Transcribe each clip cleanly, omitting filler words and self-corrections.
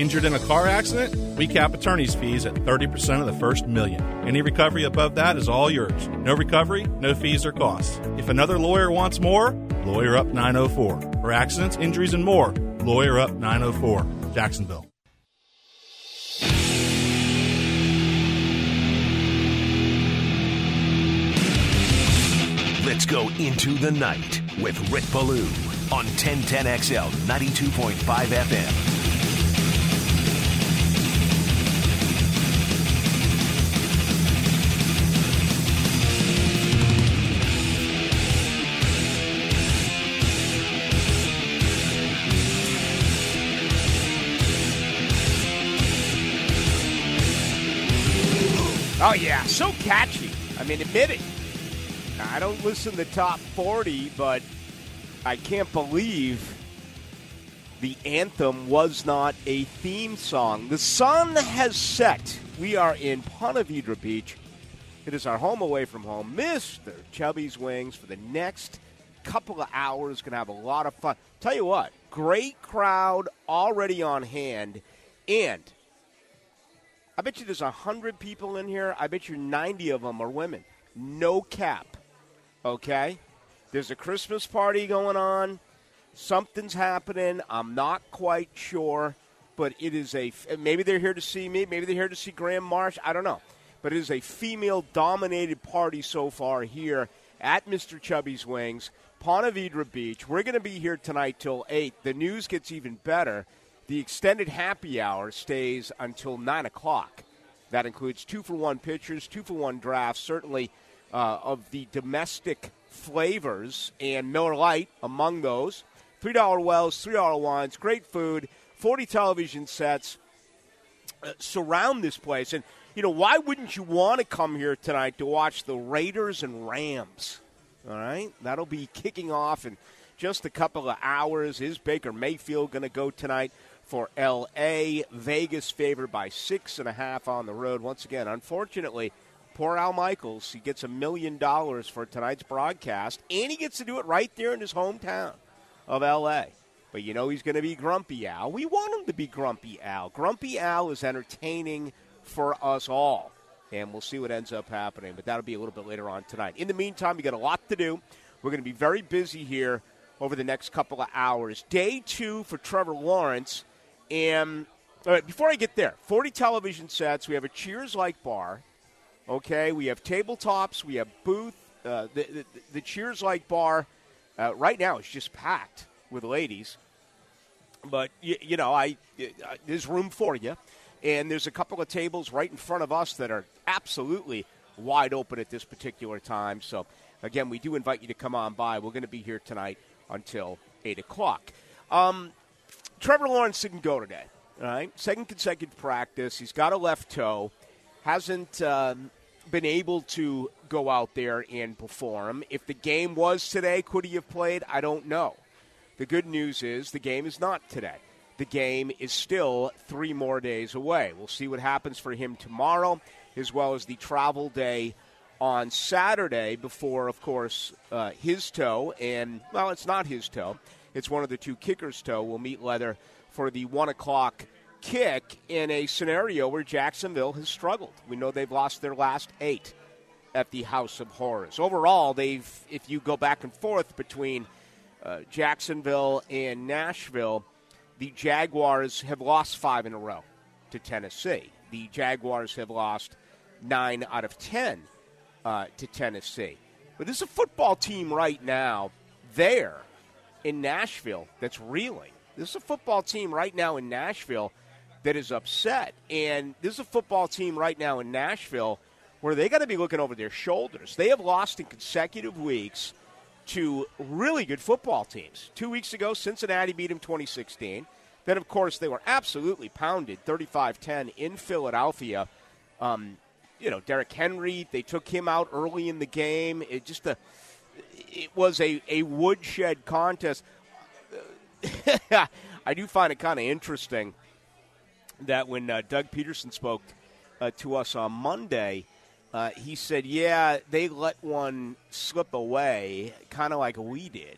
Injured in a car accident? We cap attorney's fees at 30% of the first $1 million. Any recovery above that is all yours. No recovery, no fees or costs. If another lawyer wants more, Lawyer Up 904. For accidents, injuries, and more, Lawyer Up 904, Jacksonville. Let's go into the night with Rick Ballou on 1010XL 92.5 FM. Oh, yeah, so catchy. I mean, admit it. I don't listen to Top 40, but I can't believe the anthem was not a theme song. The sun has set. We are in Ponte Vedra Beach. It is our home away from home. Mr. Chubby's Wings for the next couple of hours. Going to have a lot of fun. Tell you what, great crowd already on hand, and I bet you there's 100 people in here. I bet you 90 of them are women. No cap, okay? There's a Christmas party going on. Something's happening. I'm not quite sure, but it is a – maybe they're here to see me. Maybe they're here to see Graham Marsh. I don't know. But it is a female-dominated party so far here at Mr. Chubby's Wings, Ponte Vedra Beach. We're going to be here tonight till 8. The news gets even better. The extended happy hour stays until 9 o'clock. That includes 2-for-1 pitchers, 2-for-1 drafts, certainly of the domestic flavors, and Miller Lite among those. $3 wells, $3 wines, great food, 40 television sets surround this place. And, you know, why wouldn't you want to come here tonight to watch the Raiders and Rams? All right? That'll be kicking off in just a couple of hours. Is Baker Mayfield going to go tonight for L.A.? Vegas favored by 6.5 on the road. Once again, unfortunately, poor Al Michaels, he gets $1 million for tonight's broadcast, and he gets to do it right there in his hometown of L.A. But you know he's going to be Grumpy Al. We want him to be Grumpy Al. Grumpy Al is entertaining for us all, and we'll see what ends up happening. But that'll be a little bit later on tonight. In the meantime, we got a lot to do. We're going to be very busy here over the next couple of hours. Day two for Trevor Lawrence. And all right, before I get there, 40 television sets. We have a Cheers-like bar. Okay, we have tabletops. We have booth. The Cheers-like bar right now is just packed with ladies. But, you know, there's room for you. And there's a couple of tables right in front of us that are absolutely wide open at this particular time. So, again, we do invite you to come on by. We're going to be here tonight until 8 o'clock. Trevor Lawrence didn't go today, all right? Second consecutive practice. He's got a left toe. Hasn't been able to go out there and perform. If the game was today, could he have played? I don't know. The good news is the game is not today. The game is still 3 more days away. We'll see what happens for him tomorrow, as well as the travel day on Saturday before, of course, his toe. And, well, it's not his toe. It's one of the two kickers' toe. We'll meet Leather for the 1 o'clock kick in a scenario where Jacksonville has struggled. We know they've lost their last 8 at the House of Horrors. Overall, if you go back and forth between Jacksonville and Nashville, the Jaguars have lost 5 in a row to Tennessee. The Jaguars have lost 9 out of 10 to Tennessee. But there's a football team right now there in Nashville that's reeling. This is a football team right now in Nashville that is upset. And this is a football team right now in Nashville where they got to be looking over their shoulders. They have lost in consecutive weeks to really good football teams. 2 weeks ago, Cincinnati beat them 2016. Then, of course, they were absolutely pounded, 35-10 in Philadelphia. Derrick Henry, they took him out early in the game. It was a woodshed contest. I do find it kind of interesting that when Doug Peterson spoke to us on Monday, he said, yeah, they let one slip away, kind of like we did.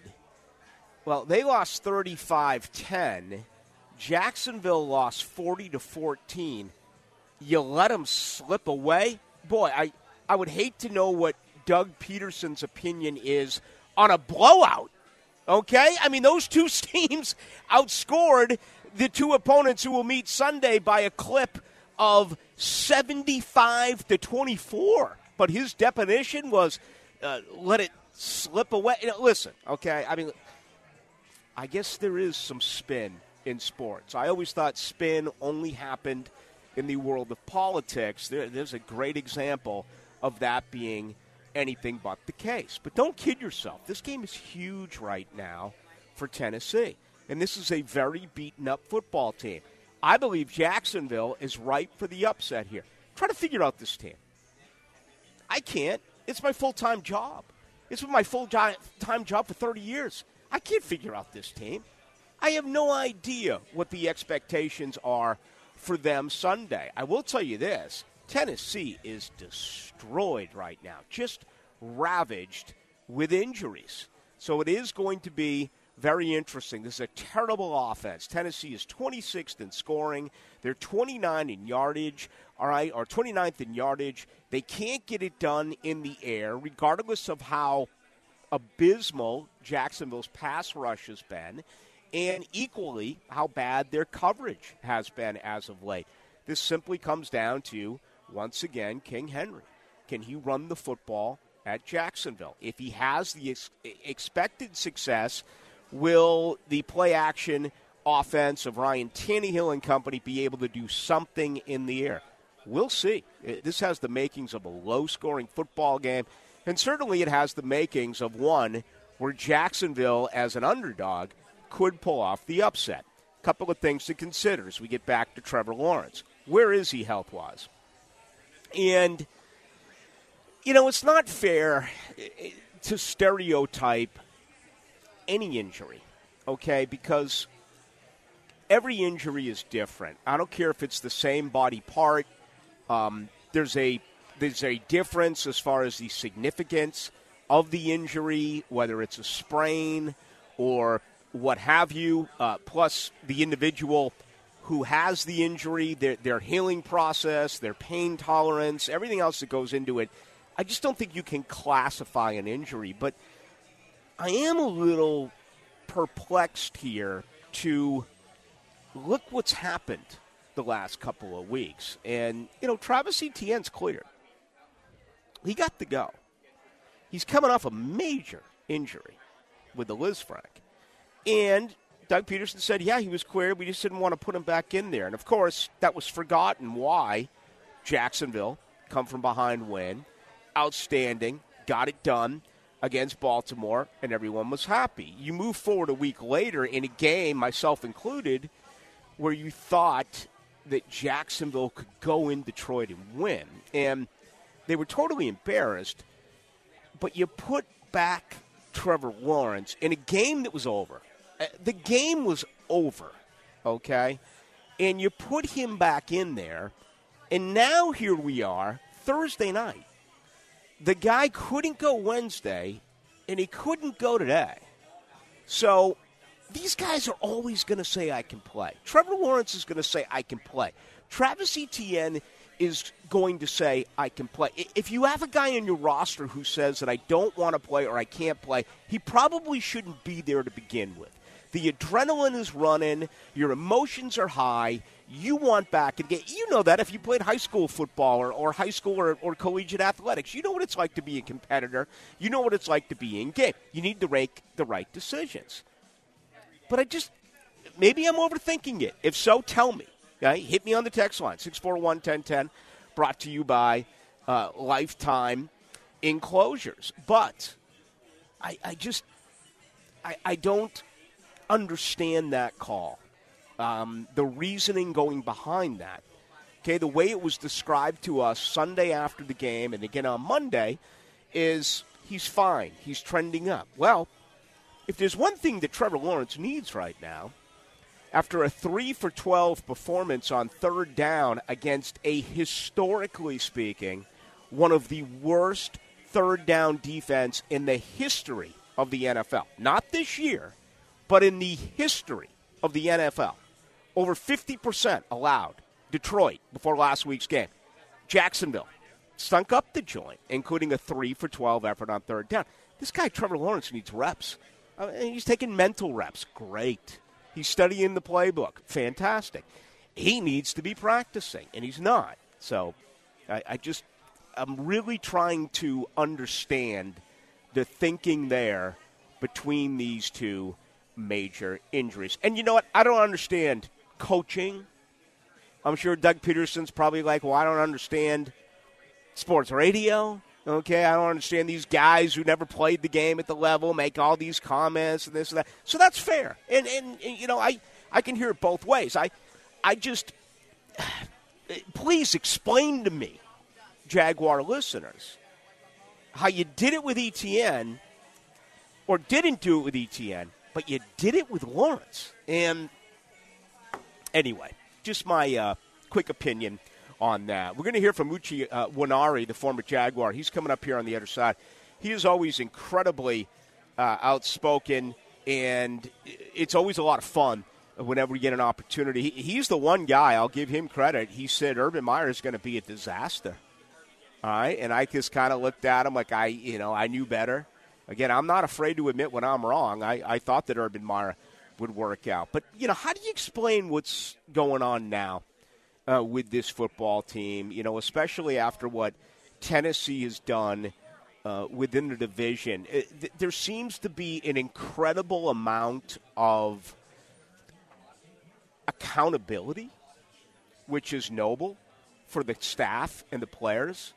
Well, they lost 35-10. Jacksonville lost 40-14. You let them slip away. Boy, I would hate to know what Doug Peterson's opinion is on a blowout, okay? I mean, those two teams outscored the two opponents who will meet Sunday by a clip of 75-24. But his definition was let it slip away. You know, listen, okay, I mean, I guess there is some spin in sports. I always thought spin only happened in the world of politics. There's a great example of that being anything but the case. But don't kid yourself. This game is huge right now for Tennessee. And this is a very beaten-up football team. I believe Jacksonville is ripe for the upset here. Try to figure out this team. I can't. It's my full-time job. It's been my full-time job for 30 years. I can't figure out this team. I have no idea what the expectations are for them Sunday. I will tell you this. Tennessee is destroyed right now, just ravaged with injuries. So it is going to be very interesting. This is a terrible offense. Tennessee is 26th in scoring. They're 29th in yardage, all right, or 29th in yardage. They can't get it done in the air, regardless of how abysmal Jacksonville's pass rush has been, and equally how bad their coverage has been as of late. This simply comes down to, once again, King Henry. Can he run the football at Jacksonville? If he has the expected success, will the play-action offense of Ryan Tannehill and company be able to do something in the air? We'll see. This has the makings of a low-scoring football game, and certainly it has the makings of one where Jacksonville, as an underdog, could pull off the upset. A couple of things to consider as we get back to Trevor Lawrence. Where is he health-wise? And, you know, it's not fair to stereotype any injury, okay, because every injury is different. I don't care if it's the same body part. There's a difference as far as the significance of the injury, whether it's a sprain or what have you, plus the individual who has the injury, their healing process, their pain tolerance, everything else that goes into it. I just don't think you can classify an injury. But I am a little perplexed here to look what's happened the last couple of weeks. And, you know, Travis Etienne's clear. He got the go. He's coming off a major injury with the Liz Frank. And Doug Peterson said, yeah, he was clear. We just didn't want to put him back in there. And, of course, that was forgotten why Jacksonville come from behind win. Outstanding. Got it done against Baltimore, and everyone was happy. You move forward a week later in a game, myself included, where you thought that Jacksonville could go in Detroit and win. And they were totally embarrassed, but you put back Trevor Lawrence in a game that was over. The game was over, okay? And you put him back in there, and now here we are, Thursday night. The guy couldn't go Wednesday, and he couldn't go today. So these guys are always going to say, I can play. Trevor Lawrence is going to say, I can play. Travis Etienne is going to say, I can play. If you have a guy in your roster who says that I don't want to play or I can't play, he probably shouldn't be there to begin with. The adrenaline is running. Your emotions are high. You want back and get. You know that if you played high school football or high school or collegiate athletics. You know what it's like to be a competitor. You know what it's like to be in game. You need to make the right decisions. But maybe I'm overthinking it. If so, tell me. Okay? Hit me on the text line, 641-1010, brought to you by Lifetime Enclosures. But I don't understand that call, the reasoning going behind that. Okay, the way it was described to us Sunday after the game and again on Monday is he's fine, he's trending up. Well, if there's one thing that Trevor Lawrence needs right now, after a 3-for-12 performance on third down against a, historically speaking, one of the worst third down defense in the history of the NFL, not this year, but in the history of the NFL, over 50% allowed. Detroit before last week's game. Jacksonville stunk up the joint, including a 3-for-12 effort on third down. This guy, Trevor Lawrence, needs reps. He's taking mental reps. Great. He's studying the playbook. Fantastic. He needs to be practicing, and he's not. So I'm really trying to understand the thinking there between these two major injuries. And you know what? I don't understand coaching. I'm sure Doug Peterson's probably like, well, I don't understand sports radio. Okay, I don't understand these guys who never played the game at the level make all these comments and this and that. So that's fair. And you know, I can hear it both ways. I just – please explain to me, Jaguar listeners, how you did it with Etienne or didn't do it with Etienne, but you did it with Lawrence. And anyway, just my quick opinion on that. We're going to hear from Uche Nwaneri, the former Jaguar. He's coming up here on the other side. He is always incredibly outspoken, and it's always a lot of fun whenever we get an opportunity. He's the one guy, I'll give him credit, he said Urban Meyer is going to be a disaster. All right, and I just kind of looked at him like I knew better. Again, I'm not afraid to admit when I'm wrong. I thought that Urban Meyer would work out. But, you know, how do you explain what's going on now with this football team, you know, especially after what Tennessee has done within the division? There seems to be an incredible amount of accountability, which is noble for the staff and the players.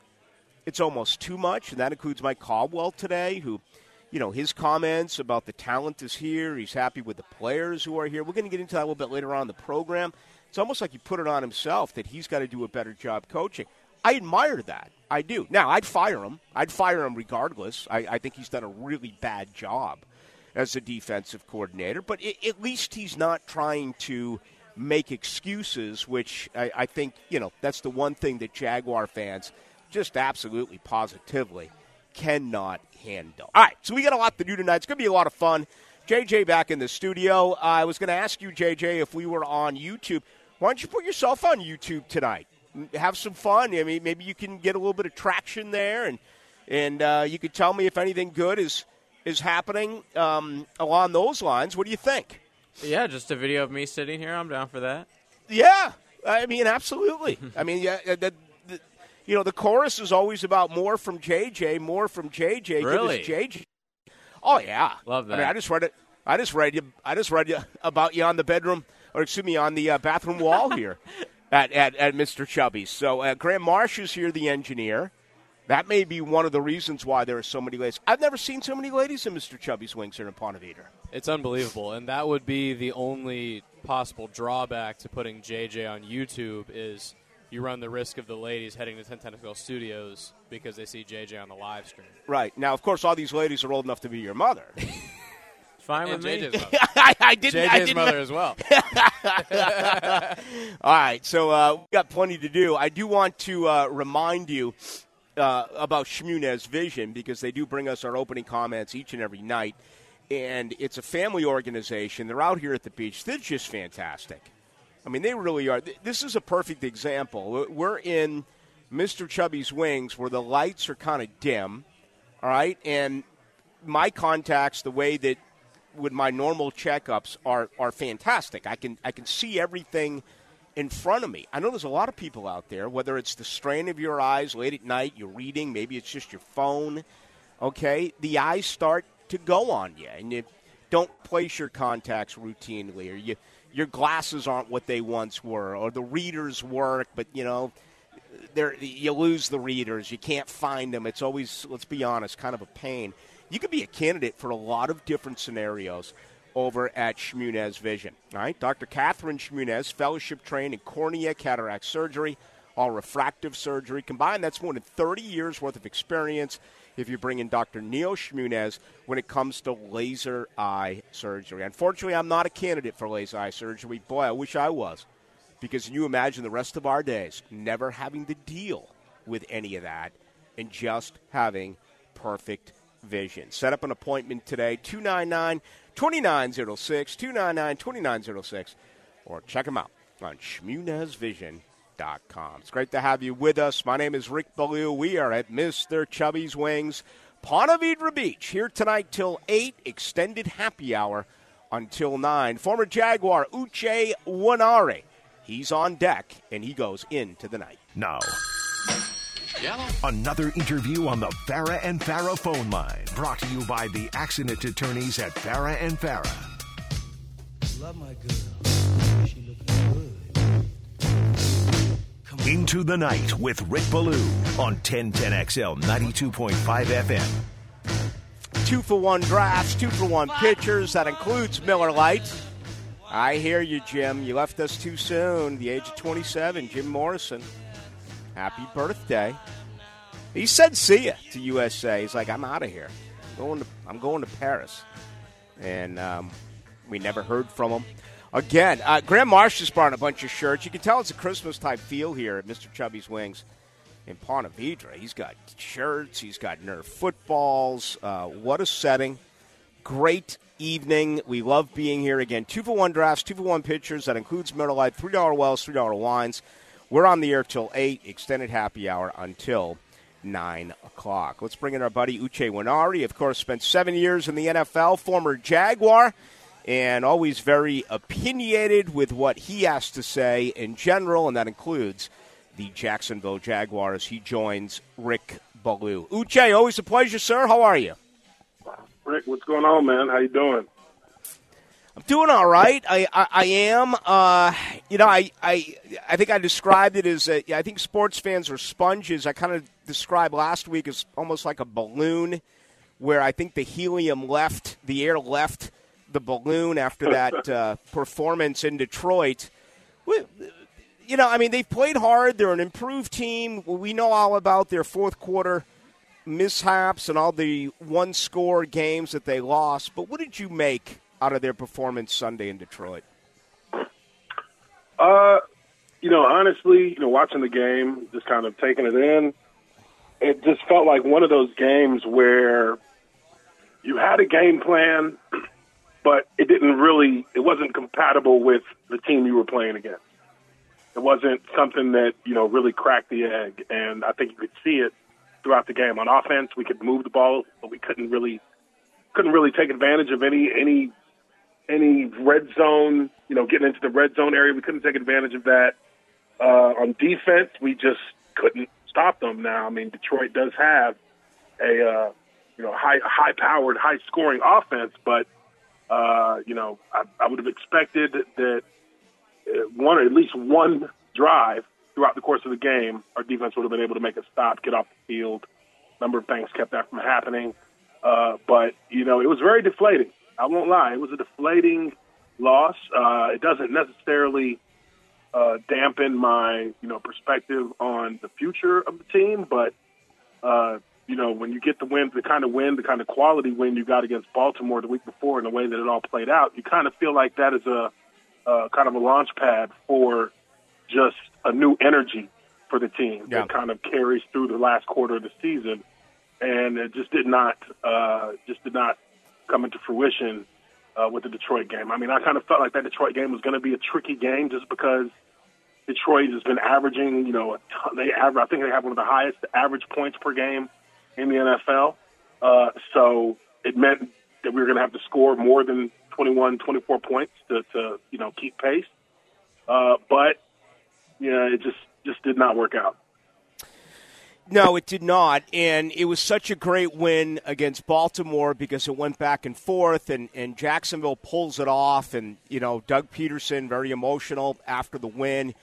It's almost too much, and that includes Mike Caldwell today, who, you know, his comments about the talent is here. He's happy with the players who are here. We're going to get into that a little bit later on in the program. It's almost like he put it on himself that he's got to do a better job coaching. I admire that. I do. Now, I'd fire him. I'd fire him regardless. I think he's done a really bad job as a defensive coordinator, but at least he's not trying to make excuses, which I think, you know, that's the one thing that Jaguar fans just absolutely positively cannot handle. All right, so we got a lot to do tonight. It's going to be a lot of fun. JJ back in the studio. I was going to ask you, JJ, if we were on YouTube, why don't you put yourself on YouTube tonight? Have some fun. I mean, maybe you can get a little bit of traction there, and you could tell me if anything good is happening along those lines. What do you think? Yeah, just a video of me sitting here. I'm down for that. Yeah, I mean, absolutely. I mean, yeah, you know, the chorus is always about more from JJ, more from JJ. Really? JJ. Oh yeah, love that. I mean, I just read you about you on the bathroom wall here at Mr. Chubby's. So Graham Marsh is here, the engineer. That may be one of the reasons why there are so many ladies. I've never seen so many ladies in Mr. Chubby's Wings here in Ponte Vedra. It's unbelievable, and that would be the only possible drawback to putting JJ on YouTube is you run the risk of the ladies heading to 1010XL Studios because they see JJ on the live stream. Right. Now, of course, all these ladies are old enough to be your mother. Fine with me. JJ's mother. JJ's mother as well. All right, so we've got plenty to do. I do want to remind you about Shmunez Vision, because they do bring us our opening comments each and every night, and it's a family organization. They're out here at the beach. They're just fantastic. I mean, they really are. This is a perfect example. We're in Mr. Chubby's Wings where the lights are kind of dim, all right, and my contacts, the way that with my normal checkups, are fantastic. I can see everything in front of me. I know there's a lot of people out there, whether it's the strain of your eyes late at night, you're reading, maybe it's just your phone, okay? The eyes start to go on you, and you don't place your contacts routinely, or your glasses aren't what they once were, or the readers work, but, you know, you lose the readers. You can't find them. It's always, let's be honest, kind of a pain. You could be a candidate for a lot of different scenarios over at Shmunez Vision. All right, Dr. Catherine Shmunez, fellowship trained in cornea, cataract surgery, all refractive surgery. Combined, that's more than 30 years' worth of experience if you bring in Dr. Neil Shmunez when it comes to laser eye surgery. Unfortunately, I'm not a candidate for laser eye surgery. Boy, I wish I was, because you imagine the rest of our days never having to deal with any of that and just having perfect vision. Set up an appointment today, 299-2906, 299-2906. or check them out on SchmunezVision.com. It's great to have you with us. My name is Rick Ballou. We are at Mr. Chubby's Wings, Ponte Vedra Beach, here tonight till 8, extended happy hour until 9. Former Jaguar Uche Nwaneri, he's on deck, and he goes into the night. Now, another interview on the Farrah and Farrah phone line, brought to you by the accident attorneys at Farrah and Farrah. Love my girl. She looking good. Come on. Into the night with Rick Ballou on 1010XL 92.5 FM. 2-for-1 drafts, 2-for-1 pitchers. That includes Miller Lite. I hear you, Jim. You left us too soon. The age of 27, Jim Morrison. Happy birthday. He said, see ya, to USA. He's like, I'm out of here. I'm going to Paris. And we never heard from him. Again, Graham Marsh just brought in a bunch of shirts. You can tell it's a Christmas-type feel here at Mr. Chubby's Wings in Ponte Vedra. He's got shirts. He's got Nerf footballs. What a setting. Great evening. We love being here again. 2-for-1 drafts, 2-for-1 pitchers. That includes Miller Lite, $3 wells, $3 wines. We're on the air till 8, extended happy hour until 9 o'clock. Let's bring in our buddy Uche Nwaneri. Of course, spent 7 years in the NFL, former Jaguar, and always very opinionated with what he has to say in general, and that includes the Jacksonville Jaguars. He joins Rick Ballou. Uche, always a pleasure, sir. How are you? Rick, what's going on, man? How you doing? I'm doing all right. I am. I think I described it as I think sports fans are sponges. I kind of described last week as almost like a balloon, where I think the helium left, the air left the balloon after that performance in Detroit. You know, I mean, they've played hard. They're an improved team. We know all about their fourth quarter mishaps and all the one-score games that they lost. But what did you make out of their performance Sunday in Detroit? Honestly, watching the game, just kind of taking it in, it just felt like one of those games where you had a game plan, but it wasn't compatible with the team you were playing against. It wasn't something that, really cracked the egg. And I think you could see it throughout the game. On offense, we could move the ball, but we couldn't really take advantage of any red zone, getting into the red zone area. We couldn't take advantage of that. On defense, we just couldn't stop them. Now, I mean, Detroit does have a high-powered, high-scoring offense, but I would have expected that at least one drive throughout the course of the game, our defense would have been able to make a stop, get off the field. A number of things kept that from happening. But it was very deflating. I won't lie. It was a deflating loss. It doesn't necessarily dampen my, perspective on the future of the team. But, when you get the win, the kind of quality win you got against Baltimore the week before and the way that it all played out, you kind of feel like that is a kind of a launch pad for just a new energy for the team that kind of carries through the last quarter of the season. And it just did not come into fruition with the Detroit game. I mean, I kind of felt like that Detroit game was going to be a tricky game just because Detroit has been averaging, I think they have one of the highest average points per game in the NFL. So it meant that we were going to have to score more than 21, 24 points to keep pace. But it just did not work out. No, it did not, and it was such a great win against Baltimore because it went back and forth, and Jacksonville pulls it off, and, Doug Peterson, very emotional after the win,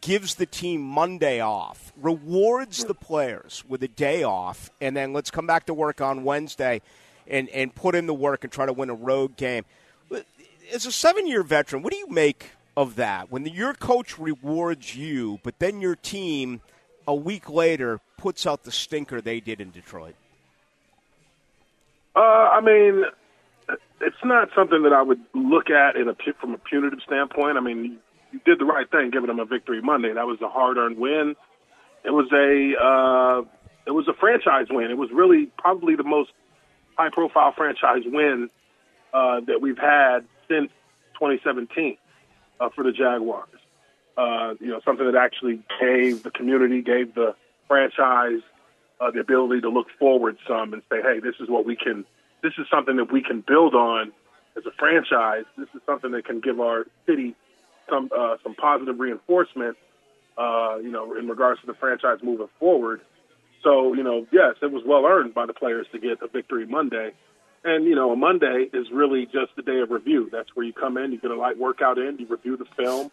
gives the team Monday off, rewards the players with a day off, and then let's come back to work on Wednesday and put in the work and try to win a road game. As a 7-year veteran, what do you make of that? When your coach rewards you, but then your team a week later puts out the stinker they did in Detroit? It's not something that I would look at from a punitive standpoint. I mean, you did the right thing giving them a victory Monday. That was a hard-earned win. It was a franchise win. It was really probably the most high-profile franchise win that we've had since 2017. for the Jaguars. Something that actually gave the community, gave the franchise the ability to look forward some and say, hey, this is something that we can build on as a franchise. This is something that can give our city some positive reinforcement, in regards to the franchise moving forward. So, yes, it was well earned by the players to get a victory Monday. And, a Monday is really just the day of review. That's where you come in, you get a light workout in, you review the film.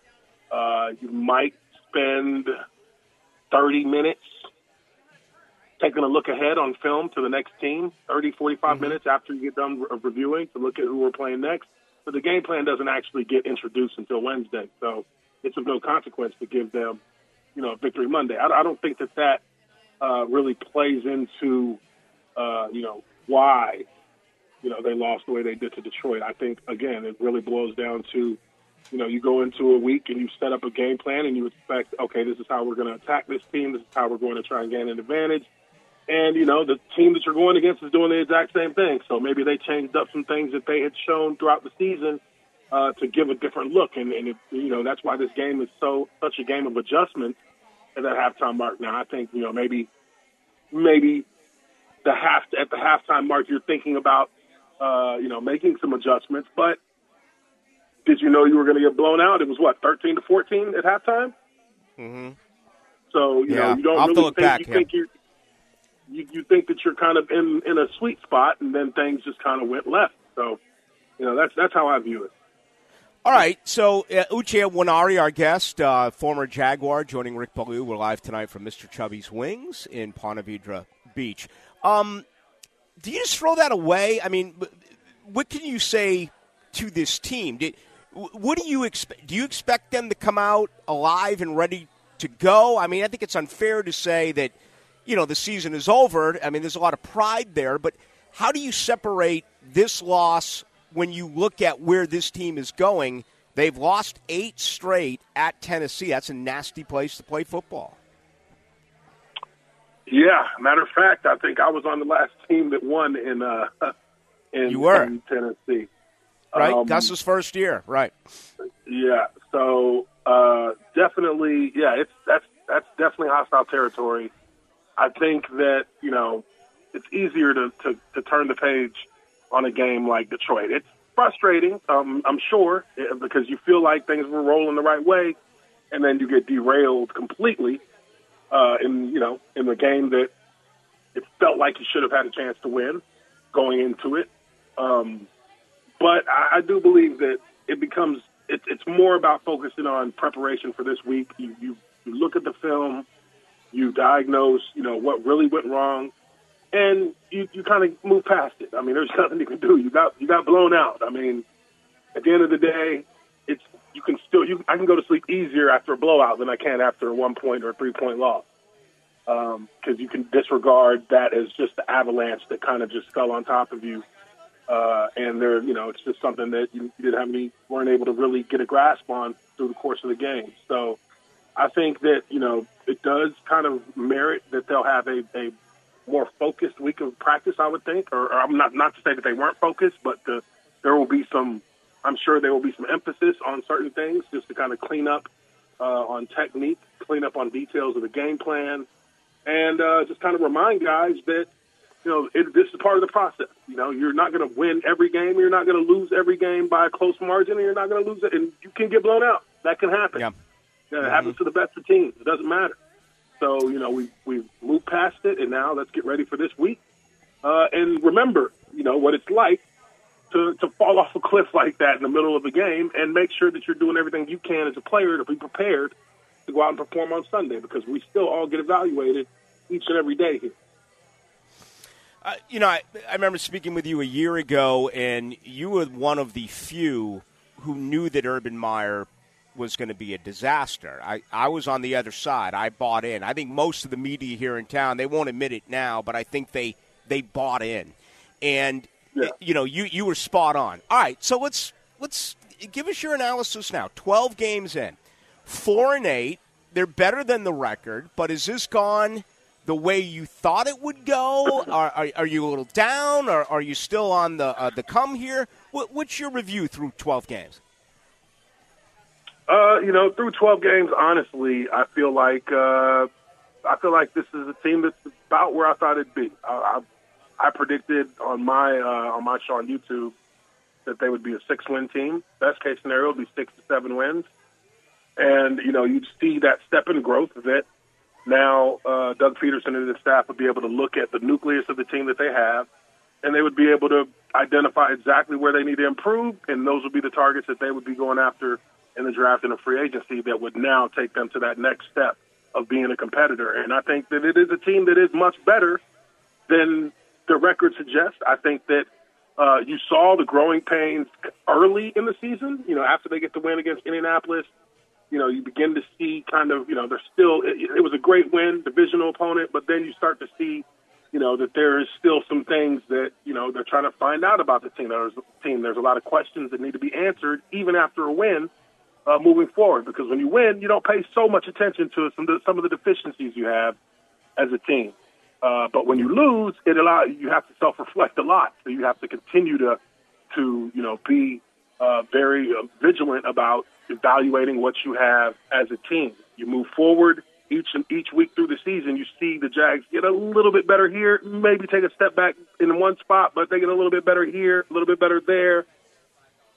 You might spend 30 minutes taking a look ahead on film to the next team, 30, 45 minutes after you get done reviewing to look at who we're playing next. But the game plan doesn't actually get introduced until Wednesday. So it's of no consequence to give them, victory Monday. I don't think that really plays into, why, they lost the way they did to Detroit. I think, again, it really boils down to, you go into a week and you set up a game plan and you expect, okay, this is how we're going to attack this team. This is how we're going to try and gain an advantage. And, the team that you're going against is doing the exact same thing. So maybe they changed up some things that they had shown throughout the season to give a different look. And that's why this game is such a game of adjustment at that halftime mark. Now, I think, maybe at the halftime mark you're thinking about, making some adjustments, but did you know you were going to get blown out? It was, 13-14 at halftime? Mm-hmm. So, you don't I'll really think, back, you, yeah. think you're, you think that you're kind of in a sweet spot, and then things just kind of went left. So, that's how I view it. All right. So, Uche Nwaneri, our guest, former Jaguar, joining Rick Ballou. We're live tonight from Mr. Chubby's Wings in Ponte Vedra Beach. Do you just throw that away? I mean, what can you say to this team? What do you expect? Do you expect them to come out alive and ready to go? I mean, I think it's unfair to say that, the season is over. I mean, there's a lot of pride there, but how do you separate this loss when you look at where this team is going? They've lost 8 straight at Tennessee. That's a nasty place to play football. Yeah, matter of fact, I think I was on the last team that won in Tennessee. Right, Gus's first year, right? Yeah, so definitely, that's definitely hostile territory. I think that it's easier to turn the page on a game like Detroit. It's frustrating, I'm sure, because you feel like things were rolling the right way, and then you get derailed completely in the game that it felt like you should have had a chance to win going into it. But I do believe that it's more about focusing on preparation for this week. You look at the film, you diagnose, what really went wrong, and you kind of move past it. I mean, there's nothing you can do. You got blown out. I mean, at the end of the day, I can go to sleep easier after a blowout than I can after a 1-point or a 3-point loss. Because you can disregard that as just the avalanche that kind of just fell on top of you. And there, it's just something that weren't able to really get a grasp on through the course of the game. So I think that, it does kind of merit that they'll have a more focused week of practice, I would think, or I'm not to say that they weren't focused, but I'm sure there will be some emphasis on certain things just to kind of clean up on technique, clean up on details of the game plan, and just kind of remind guys that, this is part of the process. You're not going to win every game. You're not going to lose every game by a close margin, and you're not going to lose it. And you can get blown out. That can happen. Yeah. It happens to the best of teams. It doesn't matter. So, we've moved past it, and now let's get ready for this week. And remember, what it's like to fall off a cliff like that in the middle of a game, and make sure that you're doing everything you can as a player to be prepared to go out and perform on Sunday, because we still all get evaluated each and every day here. I remember speaking with you a year ago, and you were one of the few who knew that Urban Meyer was going to be a disaster. I was on the other side. I bought in. I think most of the media here in town, they won't admit it now, but I think they bought in. And, you were spot on. All right, so let's give us your analysis now. 12 games in, 4-8. They're better than the record, but is this gone – the way you thought it would go? Are you a little down? Or are you still on the come here? What's your review through 12 games? Through 12 games, honestly, I feel like this is a team that's about where I thought it'd be. I predicted on my show on YouTube that they would be a 6-win team. Best case scenario would be 6 to 7 wins. And, you'd see that step in growth that now Doug Peterson and his staff would be able to look at the nucleus of the team that they have, and they would be able to identify exactly where they need to improve, and those would be the targets that they would be going after in the draft and the free agency that would now take them to that next step of being a competitor. And I think that it is a team that is much better than the record suggests. I think that you saw the growing pains early in the season. After they get the win against Indianapolis, you begin to see they're still, it was a great win, divisional opponent, but then you start to see, that there is still some things that, they're trying to find out about the team. There's a lot of questions that need to be answered even after a win moving forward, because when you win, you don't pay so much attention to some of the deficiencies you have as a team. But when you lose, you have to self-reflect a lot. So you have to continue to be very vigilant about evaluating what you have as a team. You move forward each week through the season. You see the Jags get a little bit better here, maybe take a step back in one spot, but they get a little bit better here, a little bit better there.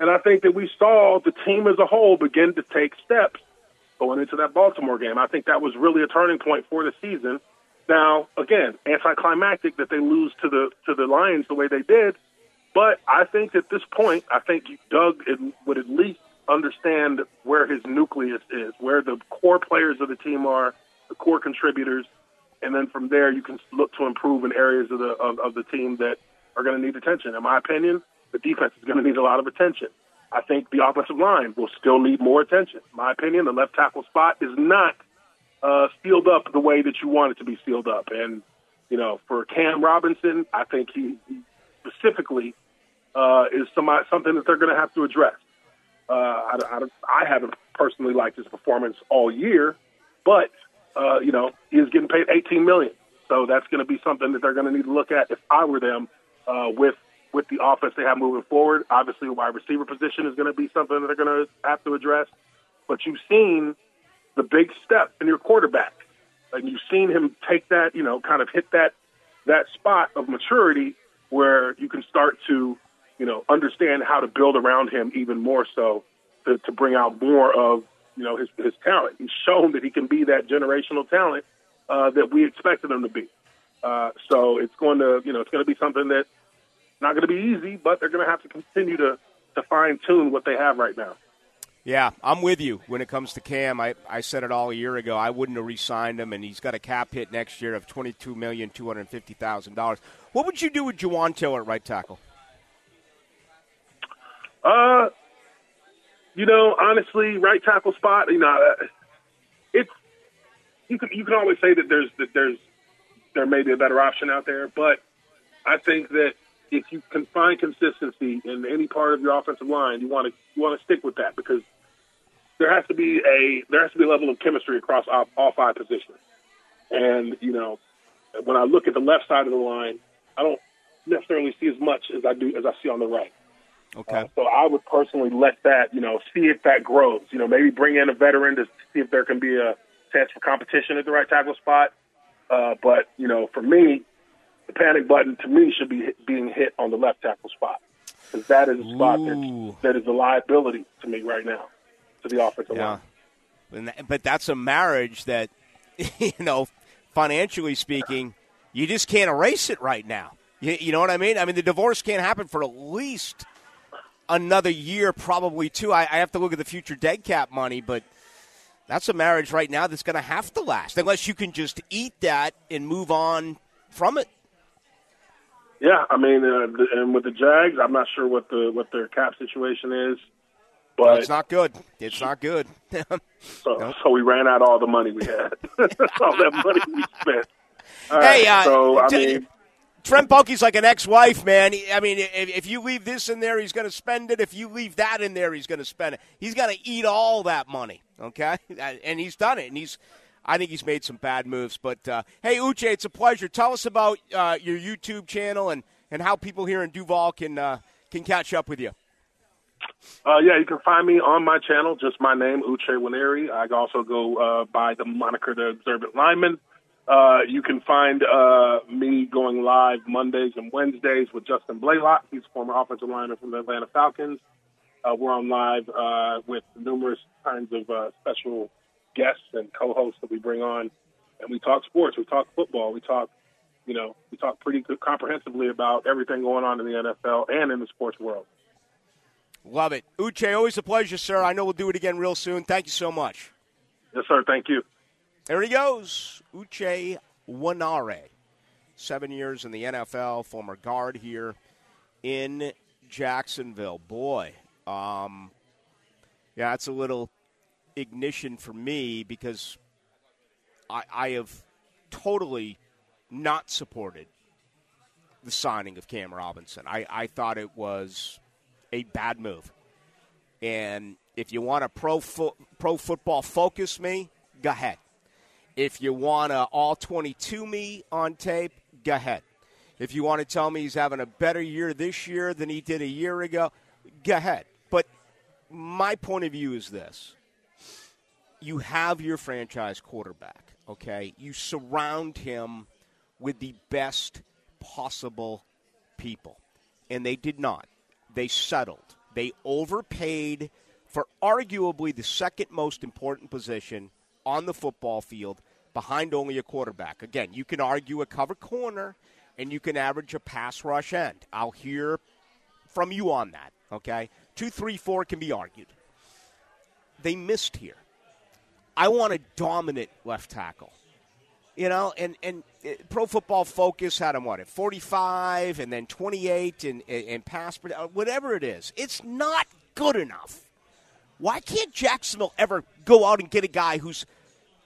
And I think that we saw the team as a whole begin to take steps going into that Baltimore game. I think that was really a turning point for the season. Now, again, anticlimactic that they lose to the Lions the way they did, but I think at this point, I think Doug would at least understand where his nucleus is, where the core players of the team are, the core contributors, and then from there you can look to improve in areas of the team that are going to need attention. In my opinion, the defense is going to need a lot of attention. I think the offensive line will still need more attention. In my opinion, the left tackle spot is not sealed up the way that you want it to be sealed up. And, for Cam Robinson, I think he specifically is something that they're going to have to address. I haven't personally liked his performance all year, but, he's getting paid $18 million. So that's going to be something that they're going to need to look at if I were them with the offense they have moving forward. Obviously, the wide receiver position is going to be something that they're going to have to address. But you've seen the big step in your quarterback, and you've seen him take that, kind of hit that spot of maturity where you can start to, understand how to build around him even more so to bring out more of, his talent. He's shown that he can be that generational talent that we expected him to be. So it's going to, it's going to be something that's not going to be easy, but they're going to have to continue to fine tune what they have right now. Yeah, I'm with you when it comes to Cam. I said it all a year ago. I wouldn't have re-signed him, and he's got a cap hit next year of $22,250,000. What would you do with Juwan Taylor at right tackle? Honestly, right tackle spot. It's you can always say that there may be a better option out there, but I think that if you can find consistency in any part of your offensive line, you want to stick with that, because there has to be a level of chemistry across all five positions. And, when I look at the left side of the line, I don't necessarily see as much as I see on the right. Okay. So I would personally let that, see if that grows. Maybe bring in a veteran to see if there can be a chance for competition at the right tackle spot. But, for me, the panic button to me should be being hit on the left tackle spot, because that is a spot that is a liability to me right now, to the offensive line. But that's a marriage that, financially speaking, you just can't erase it right now. You know what I mean? I mean, the divorce can't happen for at least another year, probably two. I have to look at the future dead cap money, but that's a marriage right now that's going to have to last, unless you can just eat that and move on from it. Yeah, I mean, and with the Jags, I'm not sure what their cap situation is, but it's not good. It's not good. So we ran out all the money we had, all that money we spent. All right, Trent Baalke's like an ex-wife, man. If you leave this in there, he's going to spend it. If you leave that in there, he's going to spend it. He's got to eat all that money, okay? And he's done it, and I think he's made some bad moves. But, hey, Uche, it's a pleasure. Tell us about your YouTube channel and how people here in Duval can catch up with you. Yeah, you can find me on my channel, just my name, Uche Nwaneri. I also go by the moniker The Observant Lineman. You can find me going live Mondays and Wednesdays with Justin Blaylock. He's a former offensive lineman from the Atlanta Falcons. We're on live with numerous kinds of special guests and co-hosts that we bring on. And we talk sports. We talk football. We talk, you know, we talk pretty comprehensively about everything going on in the NFL and in the sports world. Love it. Uche, always a pleasure, sir. I know we'll do it again real soon. Thank you so much. Yes, sir. Thank you. There he goes, Uche Nwaneri, 7 years in the NFL, former guard here in Jacksonville. Boy, yeah, that's a little ignition for me because I have totally not supported the signing of Cam Robinson. I thought it was a bad move. And if you want to pro football focus me, go ahead. If you want to all-22 me on tape, go ahead. If you want to tell me he's having a better year this year than he did a year ago, go ahead. But my point of view is this. You have your franchise quarterback, okay? You surround him with the best possible people. And they did not. They settled. They overpaid for arguably the second most important position on the football field, behind only a quarterback. Again, you can argue a cover corner, and you can average a pass rush end. I'll hear from you on that, okay? 2, 3, 4 can be argued. They missed here. I want a dominant left tackle. You know, and Pro Football Focus had him, what, at 45 and then 28 and pass, whatever it is. It's not good enough. Why can't Jacksonville ever go out and get a guy who's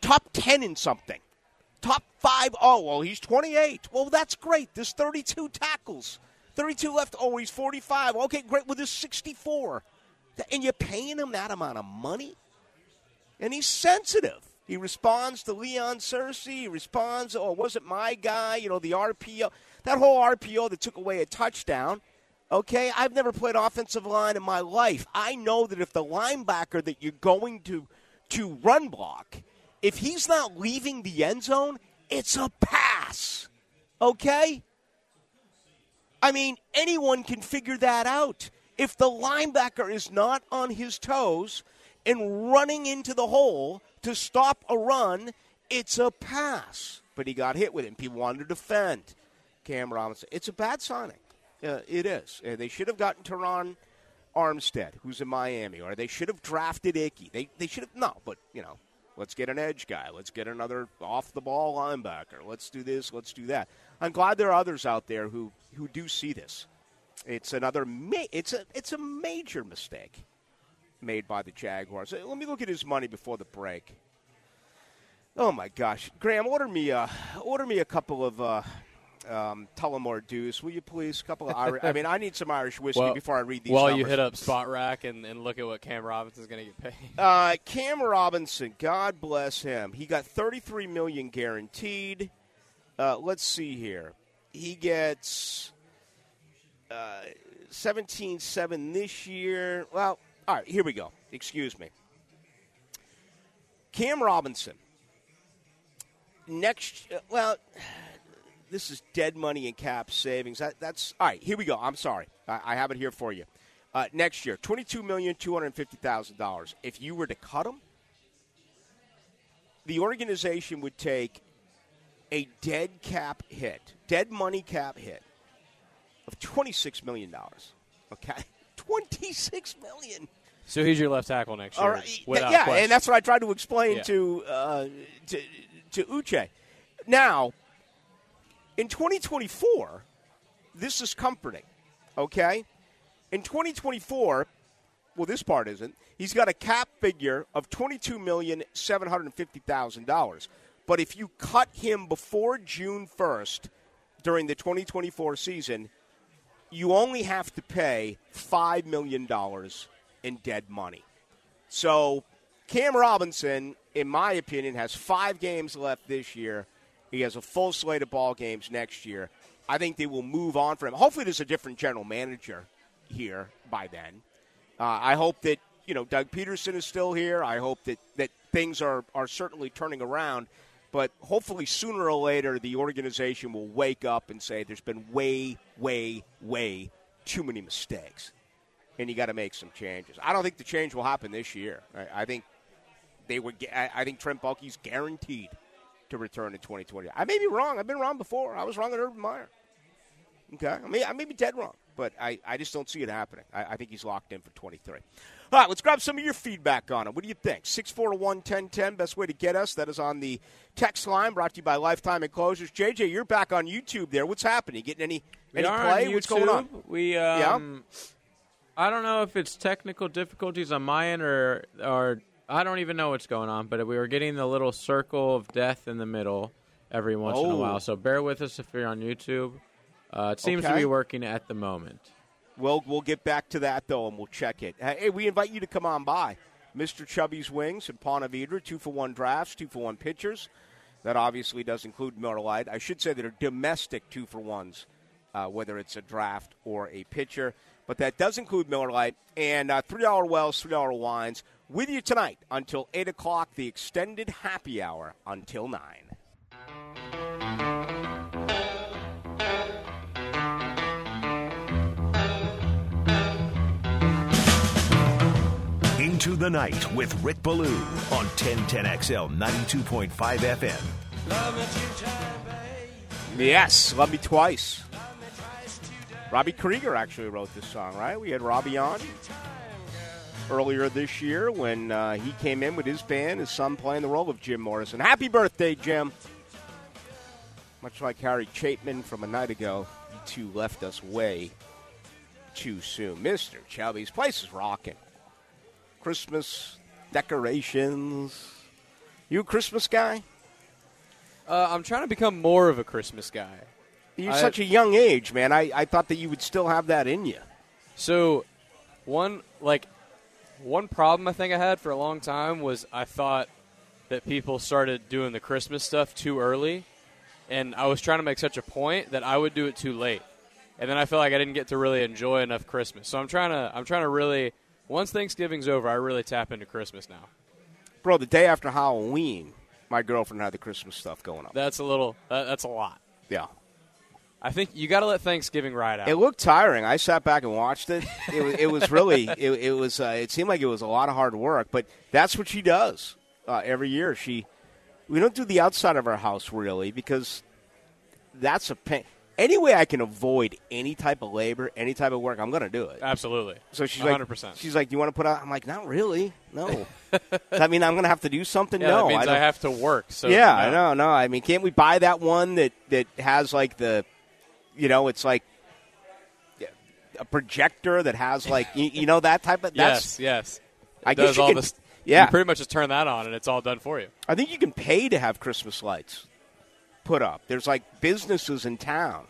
top 10 in something? Top 5, oh, well, he's 28. Well, that's great. There's 32 tackles. 32 left, oh, he's 45. Okay, great. Well, there's 64. And you're paying him that amount of money? And he's sensitive. He responds to Leon Circe. He responds, oh, it wasn't my guy, you know, the RPO. That whole RPO that took away a touchdown. Okay, I've never played offensive line in my life. I know that if the linebacker that you're going to run block, if he's not leaving the end zone, it's a pass. Okay? I mean, anyone can figure that out. If the linebacker is not on his toes and running into the hole to stop a run, it's a pass. But he got hit with it. People wanted to defend Cam Robinson. It's a bad signing. It is. They should have gotten Teron Armstead, who's in Miami, or they should have drafted Ickey. They should have – no, but, you know, let's get an edge guy. Let's get another off-the-ball linebacker. Let's do this. Let's do that. I'm glad there are others out there who do see this. It's another it's a major mistake made by the Jaguars. Let me look at his money before the break. Oh, my gosh. Graham, order me a couple of Tullamore Dews, will you please? A couple of Irish. I mean, I need some Irish whiskey before I read these numbers. You hit up Spot Rack and look at what Cam Robinson's going to get paid. Cam Robinson, God bless him. He got $33 million guaranteed. Let's see here. He gets $17.7 this year. Well, all right, here we go. Excuse me. Cam Robinson. Next, this is dead money in cap savings. That's all right. Here we go. I'm sorry. I have it here for you. Next year, $22,250,000. If you were to cut him, the organization would take a dead money cap hit of $26 million. Okay, $26 million. So he's your left tackle next year. All right. Yeah, question. And that's what I tried to explain to Uche. Now, in 2024, this is comforting, okay? In 2024, well, this part isn't. He's got a cap figure of $22,750,000. But if you cut him before June 1st during the 2024 season, you only have to pay $5 million in dead money. So Cam Robinson, in my opinion, has 5 games left this year. He has a full slate of ball games next year. I think they will move on for him. Hopefully there's a different general manager here by then. I hope that, you know, Doug Peterson is still here. I hope that, things are certainly turning around. But hopefully sooner or later the organization will wake up and say there's been way, way, way too many mistakes, and you got to make some changes. I don't think the change will happen this year. I think they would. I think Trent Baalke's guaranteed to return in 2020. I may be wrong. I've been wrong before. I was wrong at Urban Meyer. Okay, I may be dead wrong, but I just don't see it happening. I think he's locked in for 23. All right, let's grab some of your feedback on it. What do you think? 641-1010, best way to get us. That is on the text line, brought to you by Lifetime Enclosures. JJ, you're back on YouTube there. What's happening? You getting any play? What's going on? We I don't know if it's technical difficulties on my end or I don't even know what's going on, but we were getting the little circle of death in the middle every once in a while. So bear with us if you're on YouTube. It seems to be working at the moment. We'll get back to that, though, and we'll check it. Hey, we invite you to come on by. Mr. Chubby's Wings and Ponte Vedra, 2-for-1 drafts, 2-for-1 pitchers. That obviously does include Miller Lite. I should say that are domestic 2-for-1s, whether it's a draft or a pitcher. But that does include Miller Lite and $3 wells, $3 wines. With you tonight until 8 o'clock, the extended happy hour until 9. Into the night with Rick Ballou on 1010XL 92.5 FM. Yes, Love Me Twice. Robbie Krieger actually wrote this song, right? We had Robbie on earlier this year when he came in with his band, his son playing the role of Jim Morrison. Happy birthday, Jim. Much like Harry Chapman from a night ago, you two left us way too soon. Mr. Chubby's place is rocking. Christmas decorations. You a Christmas guy? I'm trying to become more of a Christmas guy. You're such a young age, man. I thought that you would still have that in you. So one problem I think I had for a long time was I thought that people started doing the Christmas stuff too early, and I was trying to make such a point that I would do it too late, and then I felt like I didn't get to really enjoy enough Christmas. So I'm trying to really, once Thanksgiving's over, I really tap into Christmas now. Bro, the day after Halloween, my girlfriend had the Christmas stuff going on. That's a lot. Yeah. I think you got to let Thanksgiving ride out. It looked tiring. I sat back and watched it. It was really. It was. It seemed like it was a lot of hard work. But that's what she does every year. We don't do the outside of our house really because that's a pain. Any way I can avoid any type of labor, any type of work, I'm going to do it. Absolutely. So she's 100%. She's like, "Do you want to put out?" I'm like, "Not really. No." Does that mean I'm going to have to do something? Yeah, no, that means I have to work. So yeah, no. I mean, can't we buy that one that has like the, you know, it's like a projector that has like, you know, that type of. Yes. I guess you can. You pretty much just turn that on and it's all done for you. I think you can pay to have Christmas lights put up. There's like businesses in town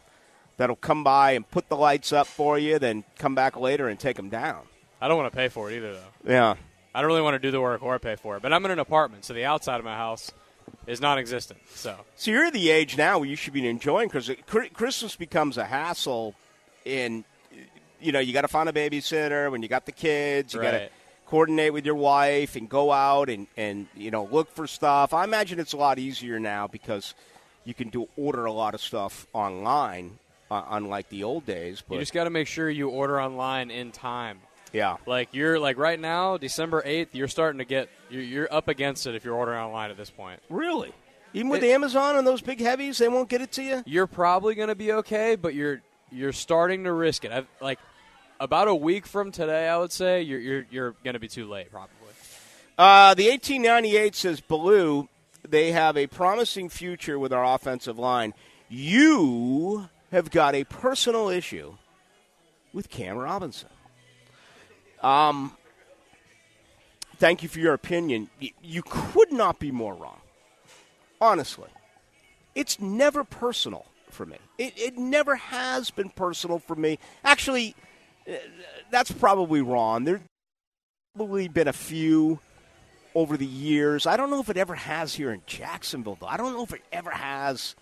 that'll come by and put the lights up for you, then come back later and take them down. I don't want to pay for it either, though. Yeah. I don't really want to do the work or pay for it. But I'm in an apartment, so the outside of my house is non-existent. So you're the age now where you should be enjoying Christmas becomes a hassle, and you know you got to find a babysitter when you got the kids. You got to coordinate with your wife and go out and you know look for stuff. I imagine it's a lot easier now because you can order a lot of stuff online, unlike the old days. But you just got to make sure you order online in time. Yeah, like you're like right now, December 8th. You're starting to get you're up against it if you're ordering online at this point. Really, even with Amazon and those big heavies, they won't get it to you. You're probably going to be okay, but you're starting to risk it. Like about a week from today, I would say you're going to be too late probably. The 1898 says Ballou. They have a promising future with our offensive line. You have got a personal issue with Cam Robinson. Thank you for your opinion. You could not be more wrong. Honestly, it's never personal for me. It never has been personal for me. Actually, that's probably wrong. There's probably been a few over the years. I don't know if it ever has here in Jacksonville, though. I don't know if it ever has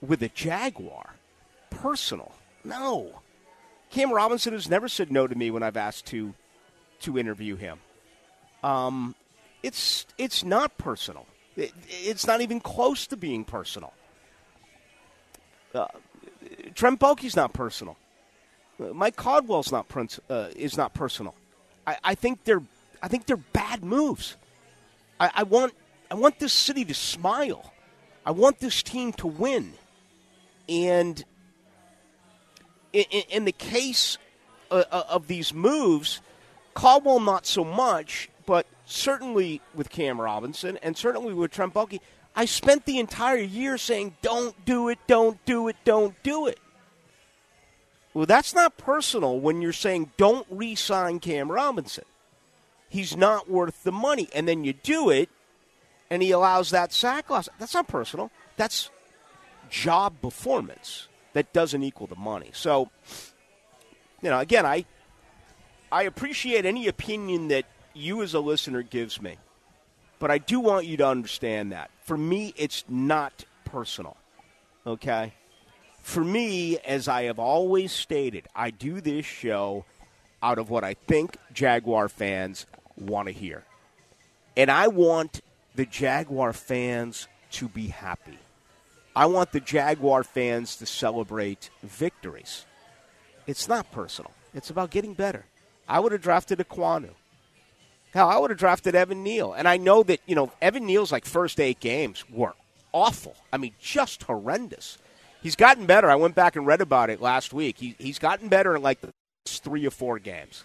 with a Jaguar. Personal. No. Cam Robinson has never said no to me when I've asked to to interview him. It's not personal. It's not even close to being personal. Trent Baalke's not personal. Mike Caldwell's not is not personal. I think they're bad moves. I want this city to smile. I want this team to win. And in the case of these moves, Caldwell not so much, but certainly with Cam Robinson and certainly with Trent Baalke, I spent the entire year saying, don't do it, don't do it, don't do it. Well, that's not personal when you're saying don't re-sign Cam Robinson. He's not worth the money. And then you do it, and he allows that sack loss. That's not personal. That's job performance that doesn't equal the money. So, you know, again, I appreciate any opinion that you as a listener gives me. But I do want you to understand that. For me, it's not personal, okay? For me, as I have always stated, I do this show out of what I think Jaguar fans want to hear. And I want the Jaguar fans to be happy. I want the Jaguar fans to celebrate victories. It's not personal. It's about getting better. I would have drafted Aquanu. Hell, I would have drafted Evan Neal. And I know that, you know, Evan Neal's like first 8 games were awful. I mean, just horrendous. He's gotten better. I went back and read about it last week. He's gotten better in like the 3 or 4 games.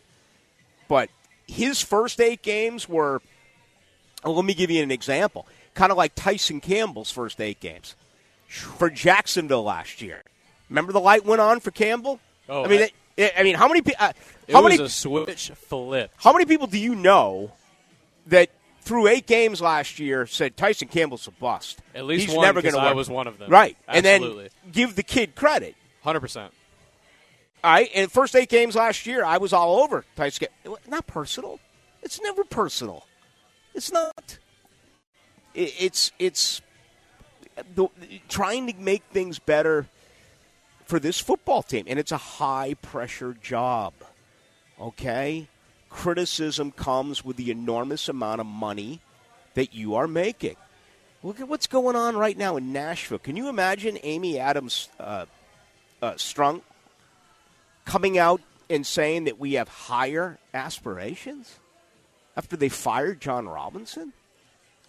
But his first 8 games were, well, let me give you an example, kind of like Tyson Campbell's first 8 games for Jacksonville last year. Remember the light went on for Campbell? Oh, I mean, how many people? It was a switch flip. How many people do you know that through 8 games last year said Tyson Campbell's a bust? At least he's one, because I was one of them. Right. Absolutely. And then give the kid credit. 100%. All right, and first 8 games last year, I was all over Tyson Campbell. Not personal. It's never personal. It's not. It's trying to make things better for this football team, and it's a high-pressure job, okay? Criticism comes with the enormous amount of money that you are making. Look at what's going on right now in Nashville. Can you imagine Amy Adams Strunk coming out and saying that we have higher aspirations after they fired John Robinson?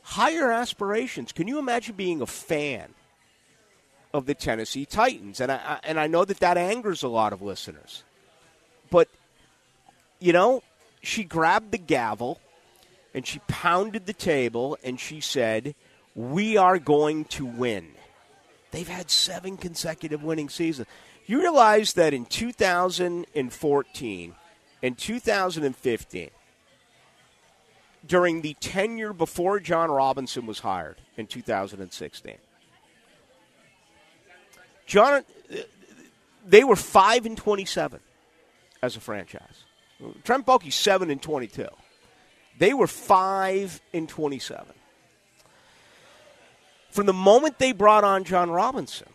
Higher aspirations. Can you imagine being a fan of the Tennessee Titans? And I know that angers a lot of listeners. But, you know, she grabbed the gavel and she pounded the table and she said, we are going to win. They've had 7 consecutive winning seasons. You realize that in 2014 and 2015, during the tenure before John Robinson was hired in 2016, they were 5-27 as a franchise. Trent Baalke 7-22. They were 5-27. From the moment they brought on John Robinson,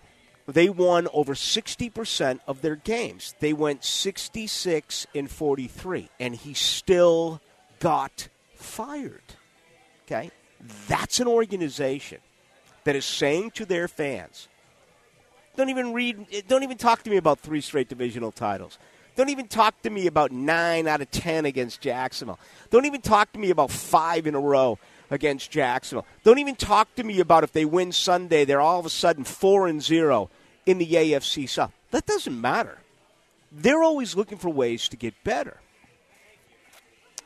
they won over 60% of their games. They went 66-43, and he still got fired. Okay, that's an organization that is saying to their fans, don't even talk to me about 3 straight divisional titles. Don't even talk to me about 9 out of 10 against Jacksonville. Don't even talk to me about 5 in a row against Jacksonville. Don't even talk to me about if they win Sunday, they're all of a sudden 4-0 in the AFC South. That doesn't matter. They're always looking for ways to get better.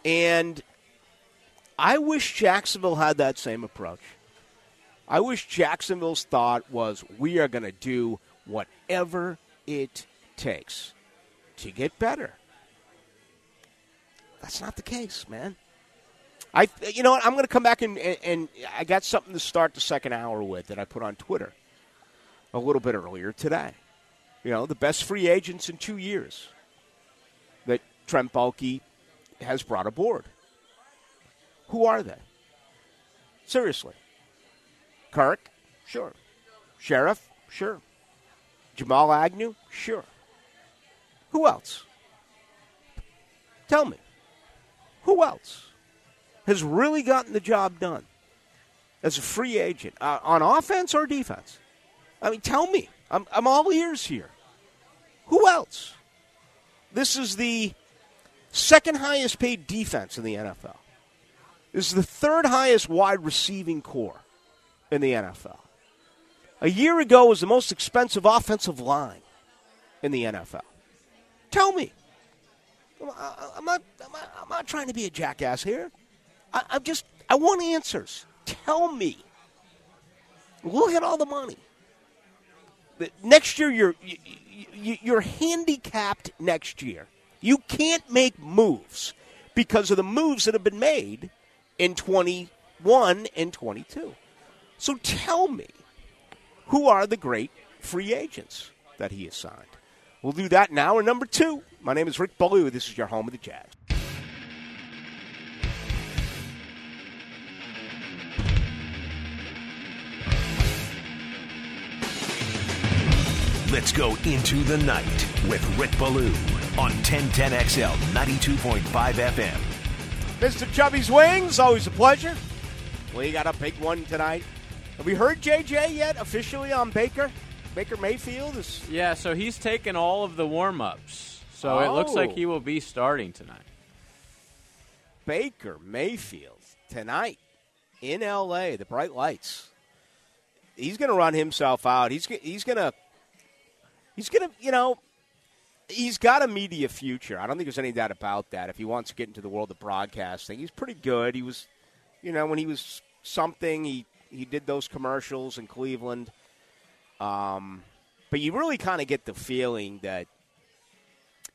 And I wish Jacksonville had that same approach. I wish Jacksonville's thought was, we are going to do whatever it takes to get better. That's not the case, man. You know what? I'm going to come back and I got something to start the second hour with that I put on Twitter a little bit earlier today. You know, the best free agents in 2 years that Trent Baalke has brought aboard. Who are they? Seriously. Kirk? Sure. Scherff? Sure. Jamal Agnew? Sure. Who else? Tell me. Who else has really gotten the job done as a free agent on offense or defense? I mean, tell me. I'm all ears here. Who else? This is the second highest paid defense in the NFL. This is the third highest wide receiving corps in the NFL. A year ago was the most expensive offensive line in the NFL. Tell me. I'm not trying to be a jackass here. I want answers. Tell me. Look at all the money. Next year, you're handicapped next year. You can't make moves because of the moves that have been made in 21 and 22. So tell me, who are the great free agents that he has signed? We'll do that now. And number two, my name is Rick Ballou. This is your home of the Jazz. Let's go into the night with Rick Ballou on 1010XL 92.5 FM. Mr. Chubby's Wings, always a pleasure. We got a big one tonight. Have we heard JJ yet officially on Baker? Baker Mayfield is... Yeah, so he's taken all of the warm-ups. So it looks like he will be starting tonight. Baker Mayfield tonight in L.A., the bright lights. He's going to run himself out. He's got a media future. I don't think there's any doubt about that. If he wants to get into the world of broadcasting, he's pretty good. He was, when he was something, he did those commercials in Cleveland. But you really kind of get the feeling that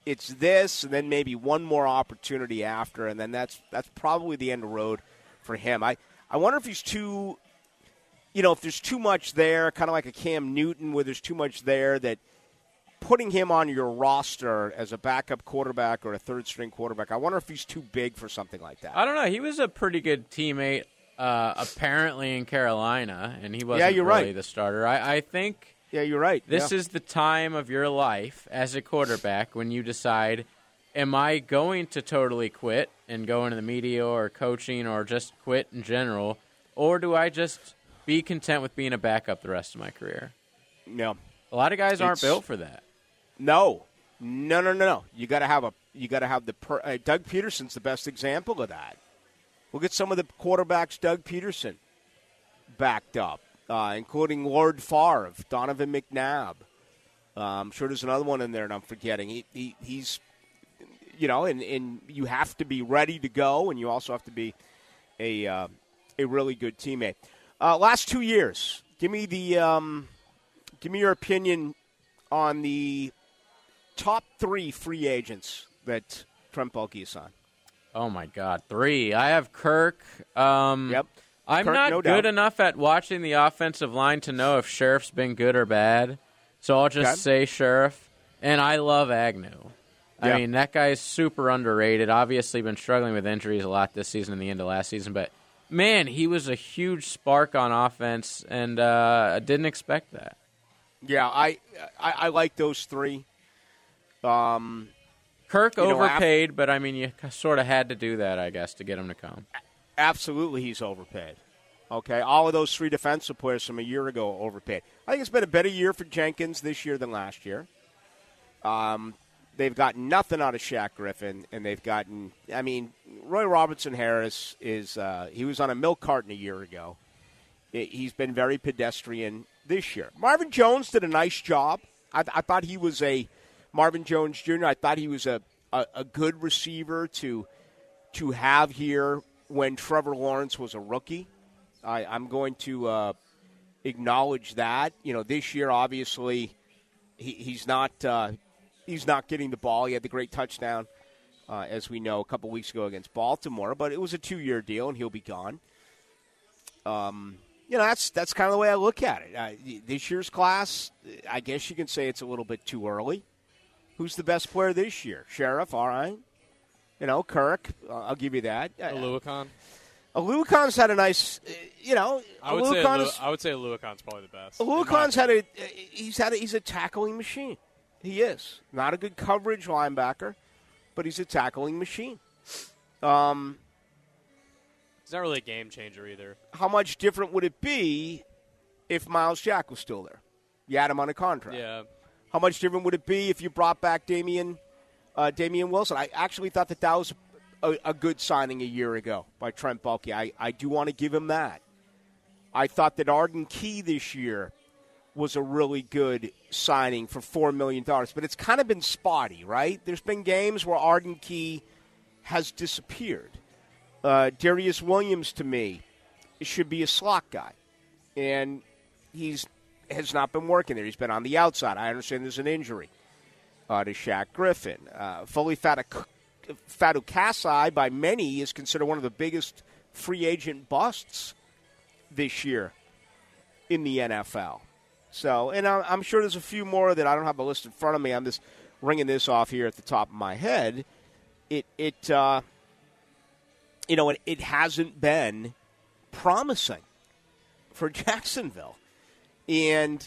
it's this and then maybe one more opportunity after, and then that's probably the end of the road for him. I wonder if he's too... if there's too much there, kind of like a Cam Newton where there's too much there, that putting him on your roster as a backup quarterback or a third-string quarterback, I wonder if he's too big for something like that. I don't know. He was a pretty good teammate apparently in Carolina, and he wasn't the starter. I think you're right. This is the time of your life as a quarterback when you decide, am I going to totally quit and go into the media or coaching or just quit in general, or do I just – be content with being a backup the rest of my career? No. A lot of guys aren't built for that. No. You got to have Doug Peterson's the best example of that. We'll get some of the quarterbacks Doug Peterson backed up, including Lord Favre, Donovan McNabb. I'm sure there's another one in there, and I'm forgetting. He's, and you have to be ready to go, and you also have to be a really good teammate. Last 2 years, give me your opinion on the top three free agents that Trent Baalke is on. Oh my God, three! I have Kirk. I'm Kirk, not no good doubt. Enough at watching the offensive line to know if Scherff's been good or bad, so I'll just say Scherff. And I love Agnew. Yeah. I mean, that guy is super underrated. Obviously, been struggling with injuries a lot this season and the end of last season, but. Man, he was a huge spark on offense, and I didn't expect that. Yeah, I like those three. Kirk overpaid, but, I mean, you sort of had to do that, I guess, to get him to come. Absolutely he's overpaid. Okay, all of those three defensive players from a year ago overpaid. I think it's been a better year for Jenkins this year than last year. They've gotten nothing out of Shaq Griffin, and they've gotten – I mean, Roy Robertson-Harris is he was on a milk carton a year ago. He's been very pedestrian this year. Marvin Jones did a nice job. I thought he was a – Marvin Jones Jr., I thought he was a good receiver to have here when Trevor Lawrence was a rookie. I'm going to acknowledge that. This year, obviously, he's not He's not getting the ball. He had the great touchdown, as we know, a couple weeks ago against Baltimore. But it was a two-year deal, and he'll be gone. That's kind of the way I look at it. This year's class, I guess you can say it's a little bit too early. Who's the best player this year? Scherff, all right. Kirk, I'll give you that. Aluakon. Aluakon's had a nice, I would say Aluakon's probably the best. Aluakon's he's a tackling machine. He is. Not a good coverage linebacker, but he's a tackling machine. It's not really a game changer either. How much different would it be if Miles Jack was still there? You had him on a contract. Yeah. How much different would it be if you brought back Damian Wilson? I actually thought that was a good signing a year ago by Trent Baalke. I do want to give him that. I thought that Arden Key this year was a really good signing for $4 million. But it's kind of been spotty, right? There's been games where Arden Key has disappeared. Darius Williams, to me, should be a slot guy. And he's has not been working there. He's been on the outside. I understand there's an injury to Shaq Griffin. Foley Fatukasi, by many, is considered one of the biggest free agent busts this year in the NFL. So, and I'm sure there's a few more that I don't have a list in front of me. I'm just ringing this off here at the top of my head. It hasn't been promising for Jacksonville. And,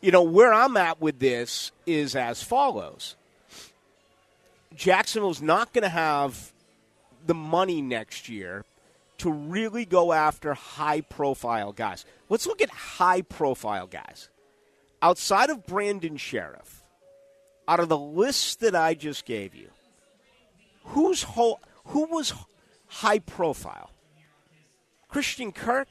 you know, where I'm at with this is as follows. Jacksonville's not going to have the money next year to really go after high-profile guys. Let's look at high-profile guys. Outside of Brandon Scherff, out of the list that I just gave you, who was high-profile? Christian Kirk?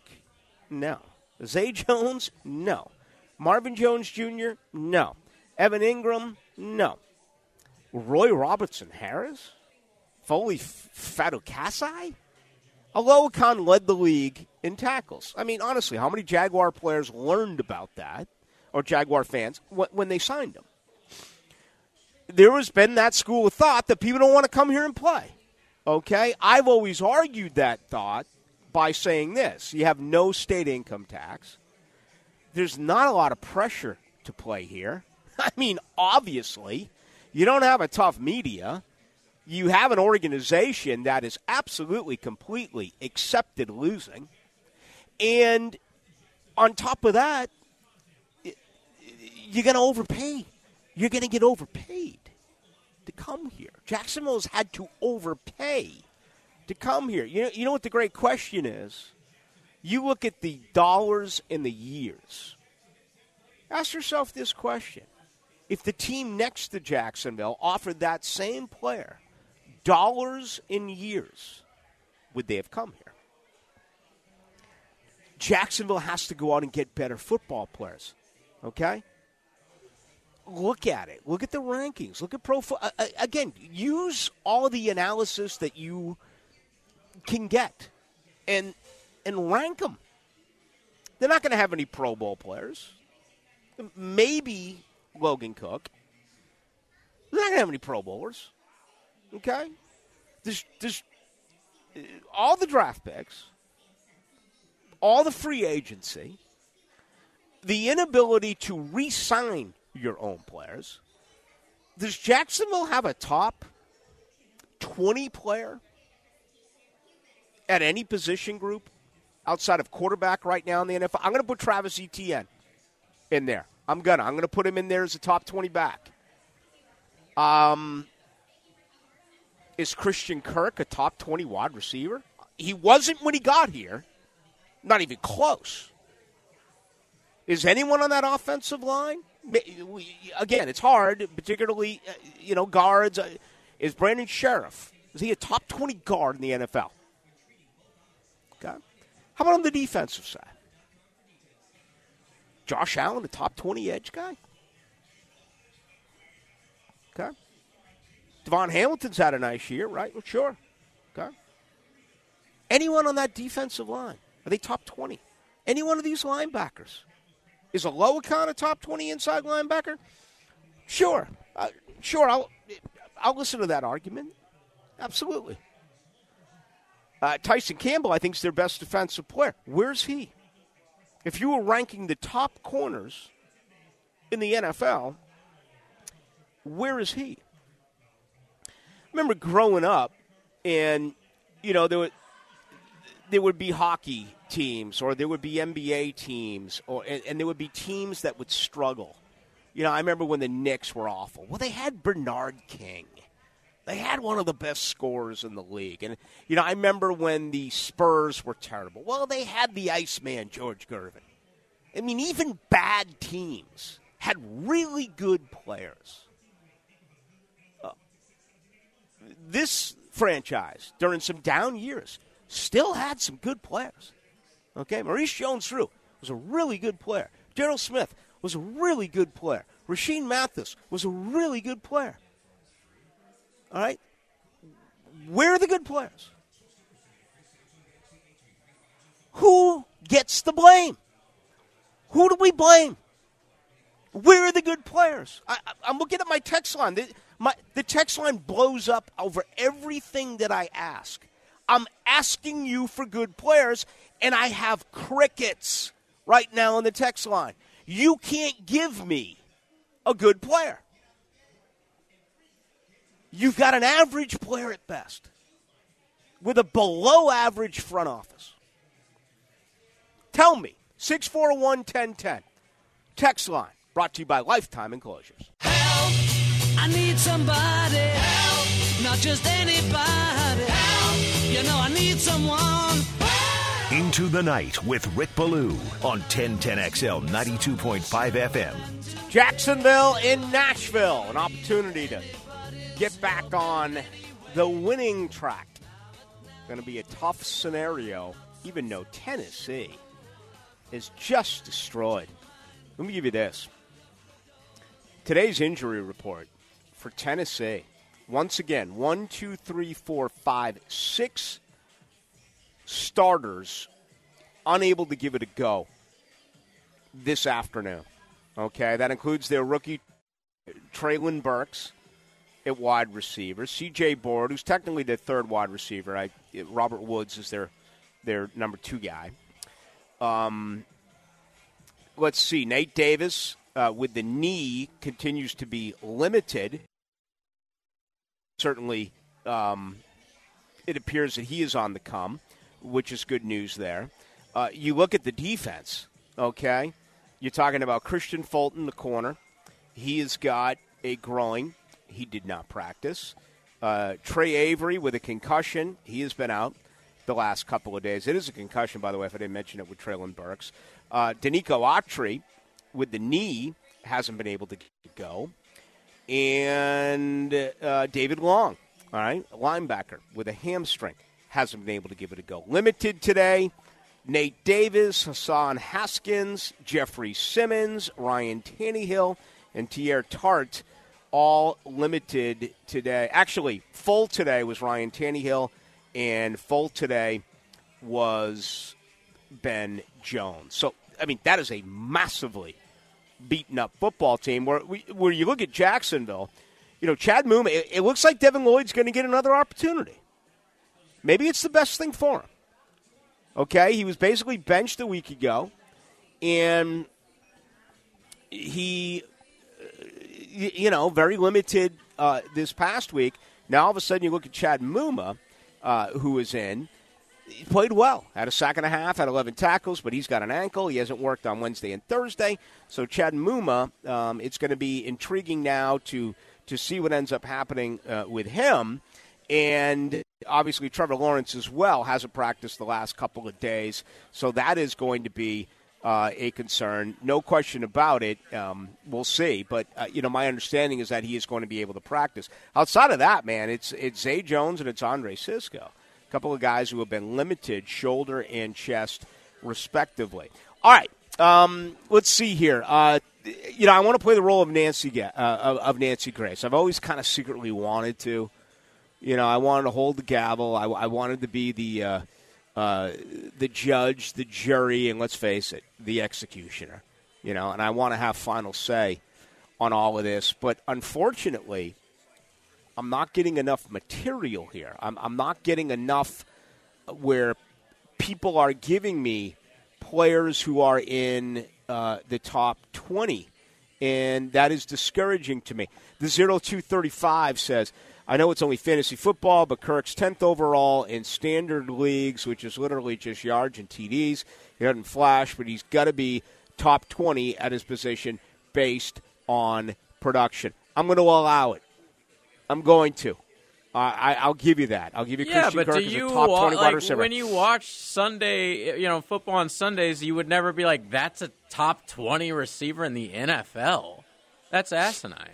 No. Zay Jones? No. Marvin Jones Jr.? No. Evan Ingram? No. Roy Robertson Harris? Foley Fatukasi? Aloha Khan led the league in tackles. I mean, honestly, how many Jaguar players learned about that, or Jaguar fans, when they signed him? There has been that school of thought that people don't want to come here and play. Okay? I've always argued that thought by saying this. You have no state income tax. There's not a lot of pressure to play here. I mean, obviously, you don't have a tough media. You have an organization that is absolutely, completely accepted losing. And on top of that, you're going to overpay. You're going to get overpaid to come here. Jacksonville's had to overpay to come here. You know what the great question is? You look at the dollars and the years. Ask yourself this question. If the team next to Jacksonville offered that same player dollars in years, would they have come here? Jacksonville has to go out and get better football players, okay? Look at it. Look at the rankings. Look at again, use all the analysis that you can get and rank them. They're not going to have any Pro Bowl players. Maybe Logan Cook. They're not going to have any Pro Bowlers. Okay? There's all the draft picks, all the free agency, the inability to re-sign your own players. Does Jacksonville have a top 20 player at any position group outside of quarterback right now in the NFL? I'm going to put Travis Etienne in there. I'm going to put him in there as a top 20 back. Is Christian Kirk a top 20 wide receiver? He wasn't when he got here. Not even close. Is anyone on that offensive line? Again, it's hard, particularly, guards. Is Brandon Scherff, is he a top 20 guard in the NFL? Okay. How about on the defensive side? Josh Allen, a top 20 edge guy? Okay. Devon Hamilton's had a nice year, right? Well, sure. Okay. Anyone on that defensive line? Are they top 20? Any one of these linebackers? Is Aloha Khan a top 20 inside linebacker? Sure. Sure, I'll listen to that argument. Absolutely. Tyson Campbell, I think, is their best defensive player. Where's he? If you were ranking the top corners in the NFL, where is he? I remember growing up and, there would be hockey teams or there would be NBA teams and there would be teams that would struggle. I remember when the Knicks were awful. Well, they had Bernard King. They had one of the best scorers in the league. And, you know, I remember when the Spurs were terrible. Well, they had the Iceman, George Gervin. I mean, even bad teams had really good players. This franchise, during some down years, still had some good players. Okay, Maurice Jones-Drew was a really good player. Darrell Smith was a really good player. Rasheen Mathis was a really good player. All right? Where are the good players? Who gets the blame? Who do we blame? Where are the good players? I'm looking at my text line. The text line blows up over everything that I ask. I'm asking you for good players, and I have crickets right now on the text line. You can't give me a good player. You've got an average player at best with a below-average front office. Tell me, 641-1010, text line, brought to you by Lifetime Enclosures. Help, I need somebody. Help, not just anybody. Help, you know I need someone. Into the Night with Rick Ballou on 1010XL 92.5 FM. Jacksonville in Nashville, an opportunity to get back on the winning track. Going to be a tough scenario, even though Tennessee is just destroyed. Let me give you this. Today's injury report for Tennessee. Once again, 6 starters unable to give it a go this afternoon. Okay, that includes their rookie Treylon Burks at wide receiver, C.J. Board, who's technically their third wide receiver. Robert Woods is their number 2 guy. Let's see. Nate Davis with the knee continues to be limited. Certainly, it appears that he is on the come, which is good news there. You look at the defense, okay? You're talking about Christian Fulton, the corner. He has got a groin. He did not practice. Trey Avery with a concussion. He has been out the last couple of days. It is a concussion, by the way, if I didn't mention it with Treylon Burks. Danico Autry with the knee hasn't been able to go. And David Long, all right, linebacker with a hamstring, hasn't been able to give it a go. Limited today, Nate Davis, Hassan Haskins, Jeffrey Simmons, Ryan Tannehill, and Tier Tart. All limited today. Actually, full today was Ryan Tannehill, and full today was Ben Jones. So, I mean, that is a massively beaten-up football team. Where you look at Jacksonville, you know, Chad Muma, it looks like Devin Lloyd's going to get another opportunity. Maybe it's the best thing for him. Okay, he was basically benched a week ago, and he... You know, very limited this past week. Now, all of a sudden, you look at Chad Muma, who was in. He played well. Had a sack and a half, had 11 tackles, but he's got an ankle. He hasn't worked on Wednesday and Thursday. So, Chad Muma, it's going to be intriguing now to see what ends up happening with him. And obviously, Trevor Lawrence as well hasn't practiced the last couple of days. So, that is going to be a concern, no question about it. We'll see, but you know, my understanding is that he is going to be able to practice. Outside of that, man, it's Zay Jones and it's Andre Cisco, a couple of guys who have been limited shoulder and chest, respectively. All right, let's see here. You know, I want to play the role of Nancy Grace. I've always kind of secretly wanted to. You know, I wanted to hold the gavel. I wanted to be the judge, the jury, and let's face it, the executioner. You know, and I want to have final say on all of this. But unfortunately, I'm not getting enough material here. I'm not getting enough where people are giving me players who are in the top 20, and that is discouraging to me. The 0235 says, I know it's only fantasy football, but Kirk's 10th overall in standard leagues, which is literally just yards and TDs. He doesn't flash, but he's got to be top 20 at his position based on production. I'm going to allow it. I'm going to. I'll give you that. I'll give you Christian Kirk as a top 20 wide receiver. When you watch Sunday, football on Sundays, you would never be like, that's a top 20 receiver in the NFL. That's asinine.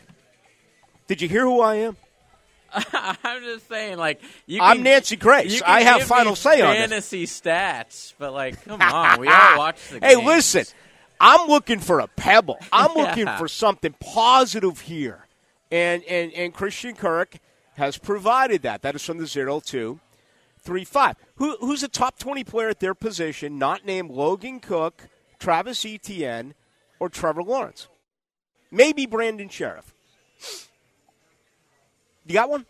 Did you hear who I am? I'm just saying, I'm Nancy Grace. I have final say on this. Fantasy stats, but come on, we all watch the games. Hey, listen, I'm looking for a pebble. I'm looking for something positive here, and Christian Kirk has provided that. That is from the 0-2-3-5. Who's a top 20 player at their position, not named Logan Cook, Travis Etienne, or Trevor Lawrence? Maybe Brandon Scherff. You got one?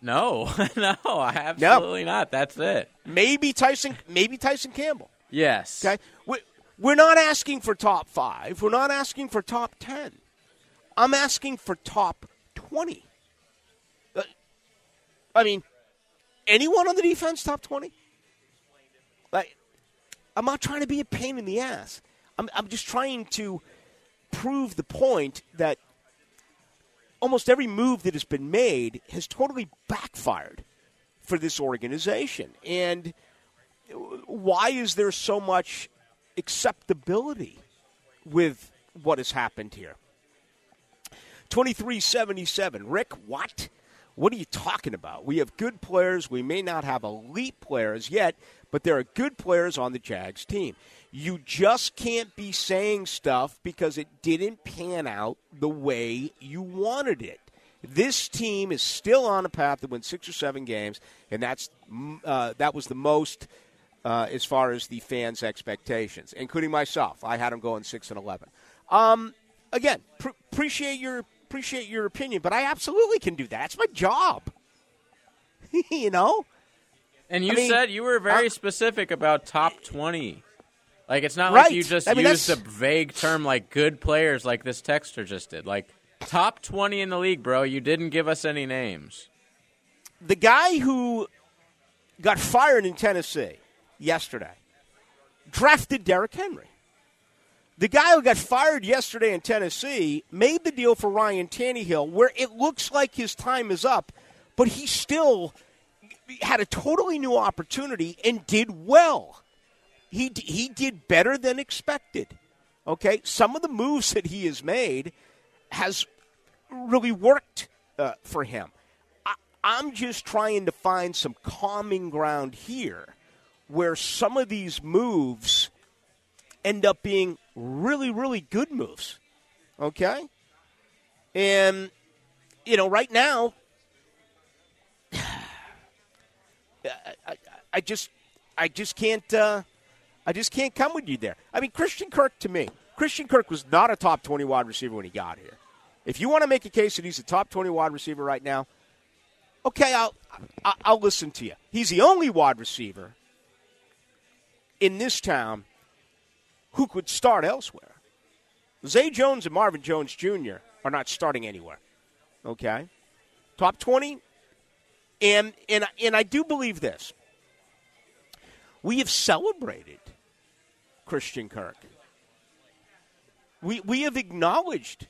No, absolutely not. That's it. Maybe Tyson Campbell. Yes. Okay. We're not asking for top 5. We're not asking for top 10. I'm asking for top 20. I mean, anyone on the defense top 20? I'm not trying to be a pain in the ass. I'm just trying to prove the point that almost every move that has been made has totally backfired for this organization. And why is there so much acceptability with what has happened here? 2377. Rick, what? What are you talking about? We have good players. We may not have elite players yet, but there are good players on the Jags team. You just can't be saying stuff because it didn't pan out the way you wanted it. This team is still on a path to win 6 or 7 games, and that was the most as far as the fans' expectations, including myself. I had them going 6-11. Again, appreciate your opinion, but I absolutely can do that. It's my job. And said you were very specific about top 20. It's not right. Like you just used a vague term like good players like this texter just did. Top 20 in the league, bro. You didn't give us any names. The guy who got fired in Tennessee yesterday drafted Derrick Henry. The guy who got fired yesterday in Tennessee made the deal for Ryan Tannehill where it looks like his time is up, but he still had a totally new opportunity and did well. He did better than expected, okay? Some of the moves that he has made has really worked for him. I'm just trying to find some common ground here where some of these moves end up being really, really good moves, okay? And, right now, I just can't come with you there. I mean, Christian Kirk was not a top 20 wide receiver when he got here. If you want to make a case that he's a top 20 wide receiver right now, okay, I'll listen to you. He's the only wide receiver in this town who could start elsewhere. Zay Jones and Marvin Jones Jr. are not starting anywhere. Okay? Top 20. And I do believe this. We have celebrated Christian Kirk. We have acknowledged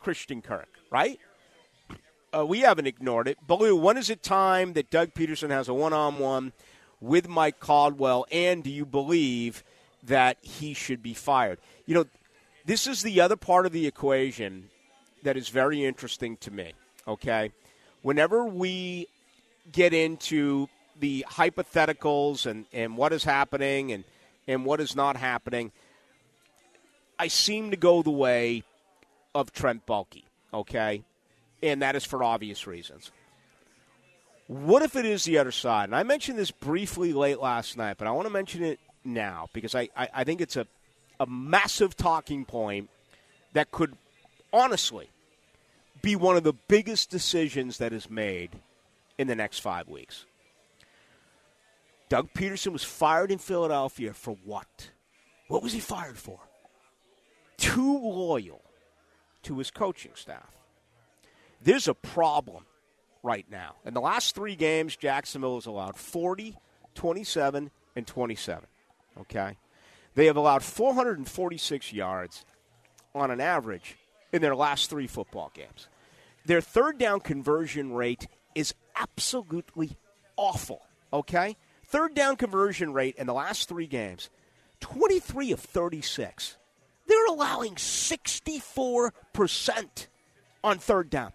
Christian Kirk, right? We haven't ignored it. Ballou, when is it time that Doug Peterson has a one-on-one with Mike Caldwell, and do you believe that he should be fired? This is the other part of the equation that is very interesting to me, okay? Whenever we get into the hypotheticals and what is happening and what is not happening, I seem to go the way of Trent Baalke, okay? And that is for obvious reasons. What if it is the other side? And I mentioned this briefly late last night, but I want to mention it now because I think it's a massive talking point that could honestly be one of the biggest decisions that is made in the next 5 weeks. Doug Peterson was fired in Philadelphia for what? What was he fired for? Too loyal to his coaching staff. There's a problem right now. In the last 3 games, Jacksonville has allowed 40, 27, and 27. Okay? They have allowed 446 yards on an average in their last 3 football games. Their third down conversion rate is absolutely awful, okay? Third down conversion rate in the last three games, 23 of 36. They're allowing 64% on third down.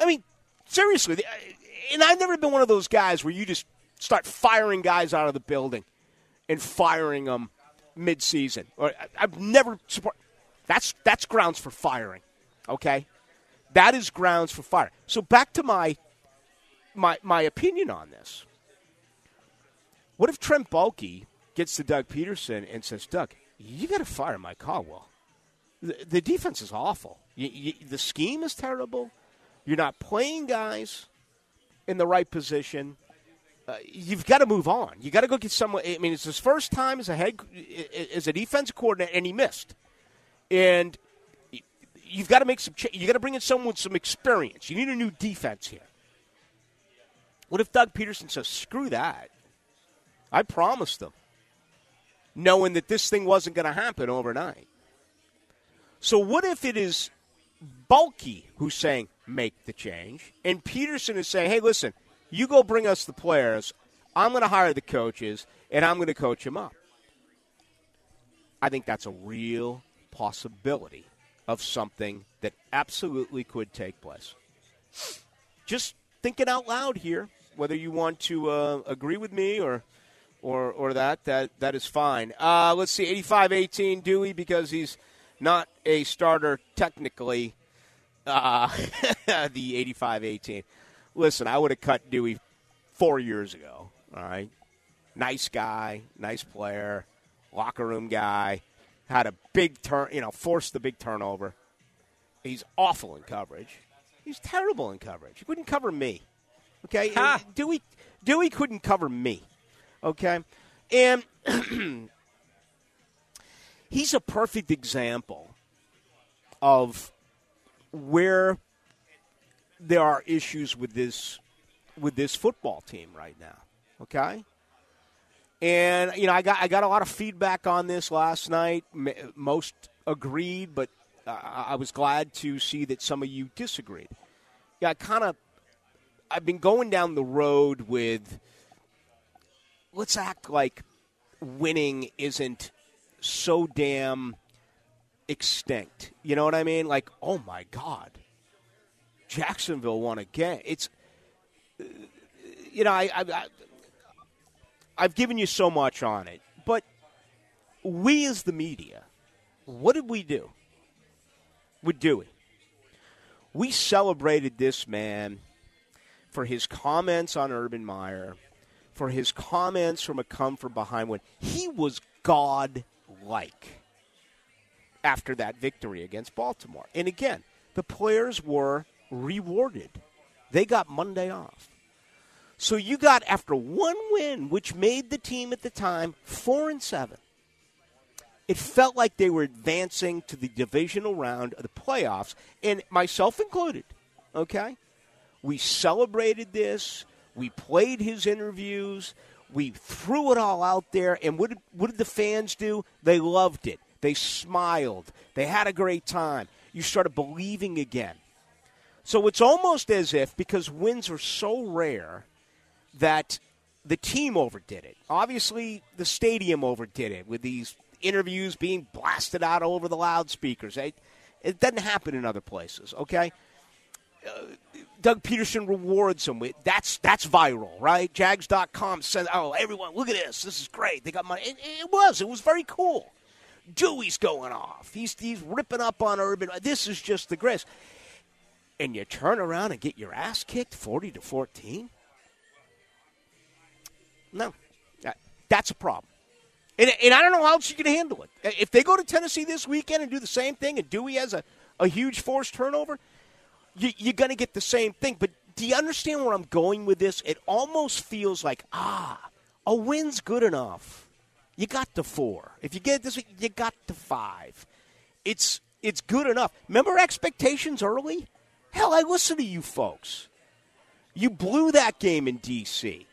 I mean, seriously. And I've never been one of those guys where you just start firing guys out of the building and firing them midseason. I've never supported. That's grounds for firing, okay? That is grounds for firing. So back to my opinion on this. What if Trent Baalke gets to Doug Peterson and says, Doug, you got to fire Mike Caldwell. The defense is awful. The scheme is terrible. You're not playing guys in the right position. You've got to move on. You got to go get someone. I mean, it's his first time as a defensive coordinator, and he missed. And you've got to make some. You got to bring in someone with some experience. You need a new defense here. What if Doug Peterson says, "Screw that"? I promised them, knowing that this thing wasn't going to happen overnight. So what if it is Baalke who's saying, make the change, and Peterson is saying, hey, listen, you go bring us the players, I'm going to hire the coaches, and I'm going to coach them up? I think that's a real possibility of something that absolutely could take place. Just thinking out loud here, whether you want to agree with me or that is fine. Let's see, 85-18 Dewey, because he's not a starter technically. The 85-18. Listen, I would have cut Dewey 4 years ago, all right? Nice guy, nice player, locker room guy, had a big turn, forced the big turnover. He's awful in coverage. He's terrible in coverage. He wouldn't cover me, okay? Dewey couldn't cover me, okay? And he's a perfect example of where there are issues with this football team right now, okay? And, I got a lot of feedback on this last night. Most agreed, but I was glad to see that some of you disagreed. Yeah, I've been going down the road with, let's act like winning isn't so damn extinct. You know what I mean? Like, oh my God, Jacksonville won again. It's, I've given you so much on it, but we as the media, what did we do with Dewey? We celebrated this man for his comments on Urban Meyer, for his comments from a come from behind win. He was God-like after that victory against Baltimore. And again, the players were rewarded. They got Monday off. So you got, after one win, which made the team at the time 4-7, it felt like they were advancing to the divisional round of the playoffs, and myself included, okay? We celebrated this. We played his interviews. We threw it all out there. And what did the fans do? They loved it. They smiled. They had a great time. You started believing again. So it's almost as if, because wins are so rare, that the team overdid it. Obviously, the stadium overdid it with these interviews being blasted out over the loudspeakers. It doesn't happen in other places, okay? Doug Peterson rewards him with, that's viral, right? Jags.com says, oh, everyone, look at this. This is great. They got money. It was very cool. Dewey's going off. He's ripping up on Urban. This is just the greatest. And you turn around and get your ass kicked 40-14? No. That's a problem. And I don't know how else you can handle it. If they go to Tennessee this weekend and do the same thing and Dewey has a huge forced turnover, you're going to get the same thing. But do you understand where I'm going with this? It almost feels like, a win's good enough. You got to 4. If you get it this week, you got to 5. It's good enough. Remember expectations early? Hell, I listen to you folks. You blew that game in D.C.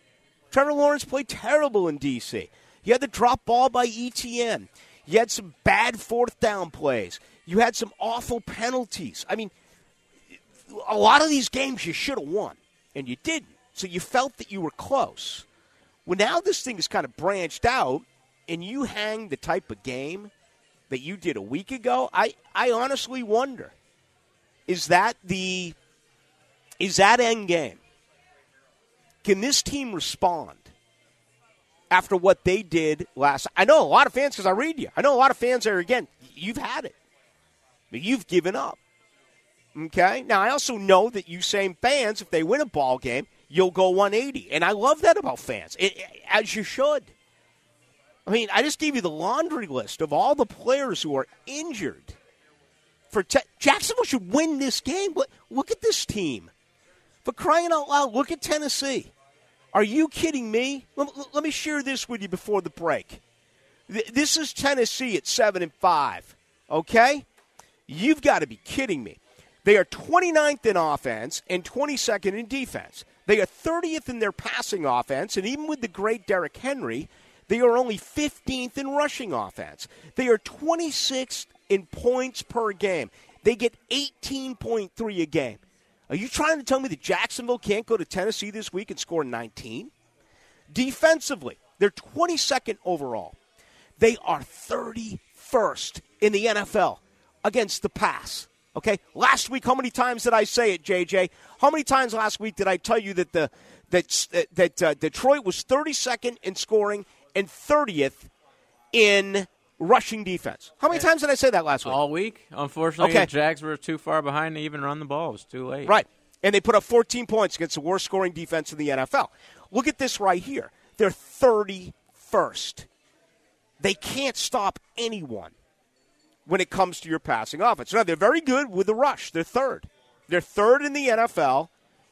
Trevor Lawrence played terrible in D.C. You had the drop ball by Etienne. You had some bad fourth down plays. You had some awful penalties. I mean, a lot of these games you should have won. and you didn't. So you felt that you were close. Well, now this thing is kind of branched out, and you hang the type of game that you did a week ago. I honestly wonder, is that end game? Can this team respond after what they did last? I know a lot of fans, because I read you. I know a lot of fans are, again, you've had it. You've given up. Okay? Now, I also know that you same fans, if they win a ball game, you'll go 180. And I love that about fans, as you should. I mean, I just gave you the laundry list of all the players who are injured. Jacksonville should win this game. Look at this team. For crying out loud, look at Tennessee. Are you kidding me? Let me share this with you before the break. This is Tennessee at 7-5, okay? You've got to be kidding me. They are 29th in offense and 22nd in defense. They are 30th in their passing offense, and even with the great Derrick Henry, they are only 15th in rushing offense. They are 26th in points per game. They get 18.3 a game. Are you trying to tell me that Jacksonville can't go to Tennessee this week and score 19? Defensively, they're 22nd overall. They are 31st in the NFL against the pass. Okay? Last week, how many times did I say it, JJ? How many times last week did I tell you that that Detroit was 32nd in scoring and 30th in rushing defense? How many times did I say that last week? All week. Unfortunately, the Jags were too far behind to even run the ball. It was too late. Right. And they put up 14 points against the worst scoring defense in the NFL. Look at this right here. They're 31st. They can't stop anyone when it comes to your passing offense. Now, they're very good with the rush. They're third. They're third in the NFL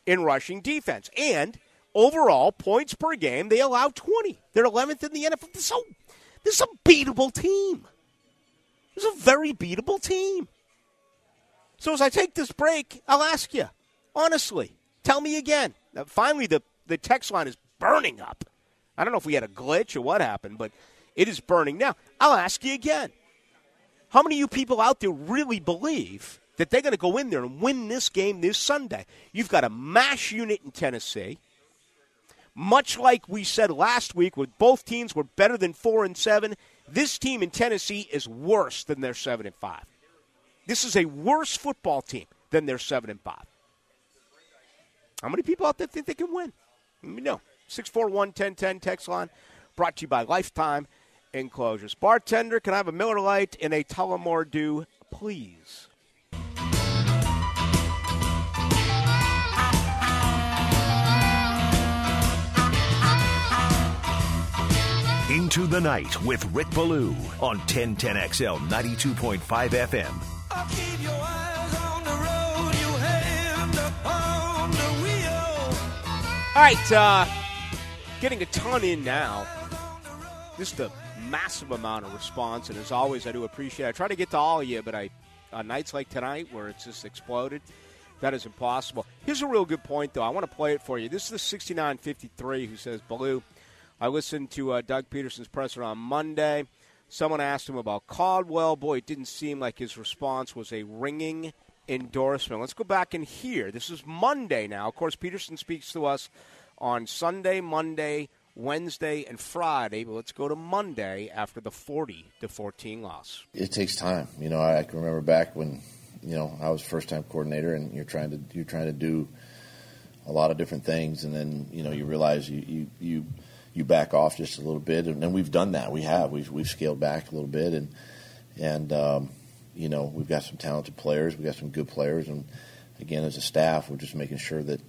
in rushing defense. And overall, points per game, they allow 20. They're 11th in the NFL. This is a beatable team. This is a very beatable team. So as I take this break, I'll ask you, honestly, tell me again. Now, finally, the text line is burning up. I don't know if we had a glitch or what happened, but it is burning now. I'll ask you again. How many of you people out there really believe that they're going to go in there and win this game this Sunday? You've got a mash unit in Tennessee. Much like we said last week, with both teams were better than 4-7, this team in Tennessee is worse than their 7-5. This is a worse football team than their 7-5. How many people out there think they can win? Let me know. 641-1010 text line, brought to you by Lifetime Enclosures. Bartender, can I have a Miller Lite and a Tullamore Dew, please? Into the Night with Rick Ballou on 1010XL 92.5 FM. I'll keep your eyes on the road, your hand upon the wheel. All right, getting a ton in now. Just a massive amount of response, and as always, I do appreciate it. I try to get to all of you, but on nights like tonight where it's just exploded, that is impossible. Here's a real good point, though. I want to play it for you. This is the 6953 who says, Ballou, I listened to Doug Peterson's presser on Monday. Someone asked him about Caldwell. Boy, it didn't seem like his response was a ringing endorsement. Let's go back and hear. This is Monday now. Of course, Peterson speaks to us on Sunday, Monday, Wednesday, and Friday. But let's go to Monday after the 40-14 loss. It takes time. You know, I can remember back when, you know, I was first-time coordinator, and you're trying to do a lot of different things, and then, you know, you realize you back off just a little bit, and we've done that. We have. We've scaled back a little bit, and you know, we've got some talented players. We've got some good players, and, again, as a staff, we're just making sure that,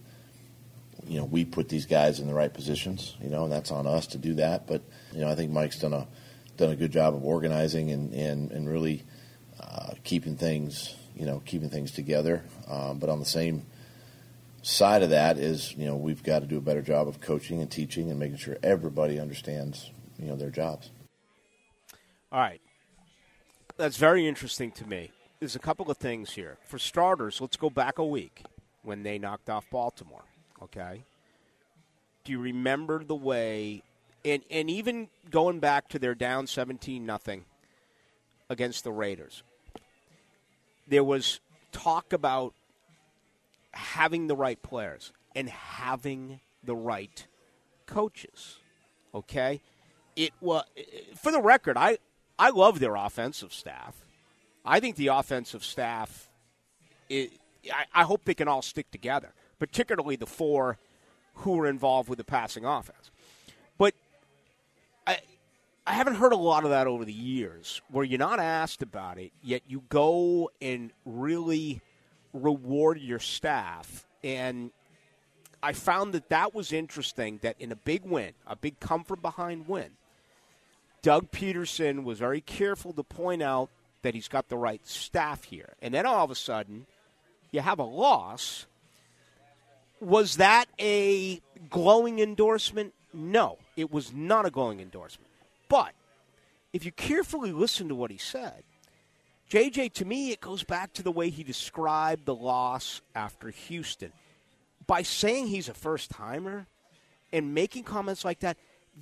you know, we put these guys in the right positions, you know, and that's on us to do that. But, you know, I think Mike's done a good job of organizing and really keeping things together. But on the same side of that is, you know, we've got to do a better job of coaching and teaching and making sure everybody understands, you know, their jobs. All right. That's very interesting to me. There's a couple of things here. For starters, let's go back a week when they knocked off Baltimore, okay? Do you remember the way and even going back to their down 17-0 against the Raiders, there was talk about having the right players, and having the right coaches, okay? It was, for the record, I love their offensive staff. I think the offensive staff, I hope they can all stick together, particularly the four who were involved with the passing offense. But I haven't heard a lot of that over the years, where you're not asked about it, yet you go and really reward your staff. And I found that that was interesting, that in a big win, a big come-from-behind win, Doug Peterson was very careful to point out that he's got the right staff here. And then all of a sudden, you have a loss. Was that a glowing endorsement? No, it was not a glowing endorsement. But if you carefully listen to what he said, JJ, to me, it goes back to the way he described the loss after Houston. By saying he's a first-timer and making comments like that,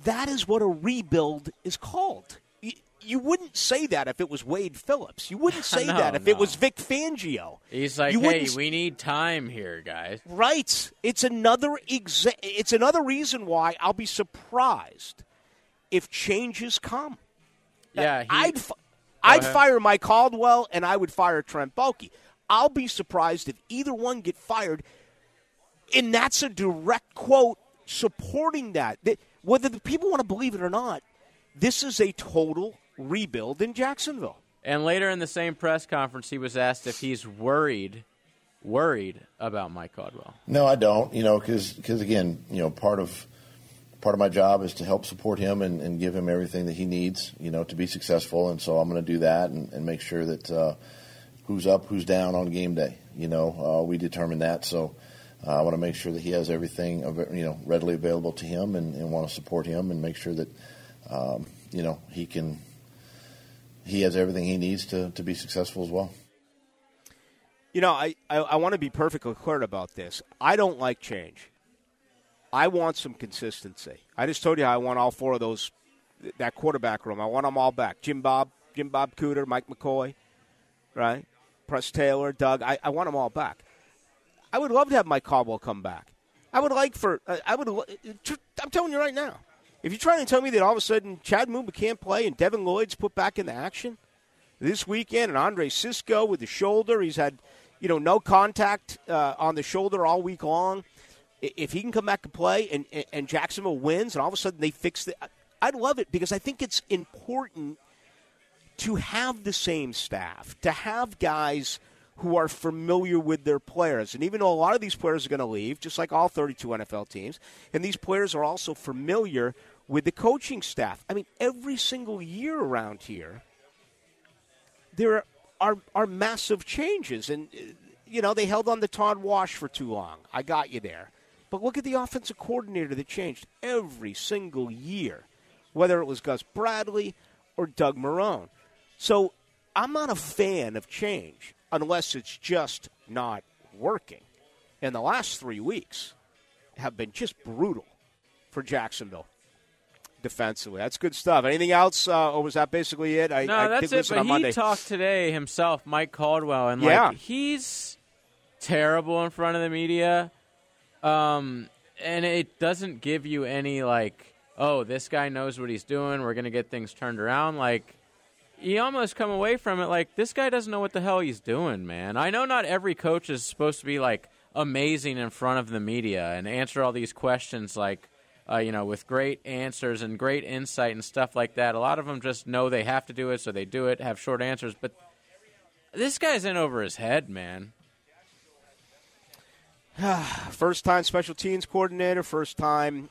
that is what a rebuild is called. You wouldn't say that if it was Wade Phillips. You wouldn't say that if it was Vic Fangio. He's like, hey, we need time here, guys. Right. It's another it's another reason why I'll be surprised if changes come. Yeah, I'd fire Mike Caldwell, and I would fire Trent Baalke. I'll be surprised if either one get fired, and that's a direct quote supporting that. Whether the people want to believe it or not, this is a total rebuild in Jacksonville. And later in the same press conference, he was asked if he's worried about Mike Caldwell. No, I don't, because, again, part of my job is to help support him and give him everything that he needs, to be successful. And so I'm going to do that and make sure that who's up, who's down on game day. We determine that. So I want to make sure that he has everything, readily available to him and want to support him and make sure that, he has everything he needs to be successful as well. I want to be perfectly clear about this. I don't like change. I want some consistency. I just told you I want all four of those, that quarterback room. I want them all back. Jim Bob Cooter, Mike McCoy, right? Press Taylor, Doug. I want them all back. I would love to have Mike Caldwell come back. I'm telling you right now, if you're trying to tell me that all of a sudden Chad Muma can't play and Devin Lloyd's put back into action this weekend and Andre Cisco with the shoulder, he's had, no contact on the shoulder all week long. If he can come back and play and Jacksonville wins and all of a sudden they fix it, I'd love it, because I think it's important to have the same staff, to have guys who are familiar with their players. And even though a lot of these players are going to leave, just like all 32 NFL teams, and these players are also familiar with the coaching staff. I mean, every single year around here, there are massive changes. And, they held on to Todd Wash for too long. I got you there. But look at the offensive coordinator that changed every single year, whether it was Gus Bradley or Doug Marrone. So I'm not a fan of change unless it's just not working. And the last 3 weeks have been just brutal for Jacksonville defensively. That's good stuff. Anything else, or was that basically it? That's it, but he talked today himself, Mike Caldwell, and he's terrible in front of the media. And it doesn't give you any, this guy knows what he's doing, we're going to get things turned around. You almost come away from it this guy doesn't know what the hell he's doing, man. I know not every coach is supposed to be, amazing in front of the media and answer all these questions, with great answers and great insight and stuff like that. A lot of them just know they have to do it, so they do it, have short answers. But this guy's in over his head, man. First-time special teams coordinator, first-time,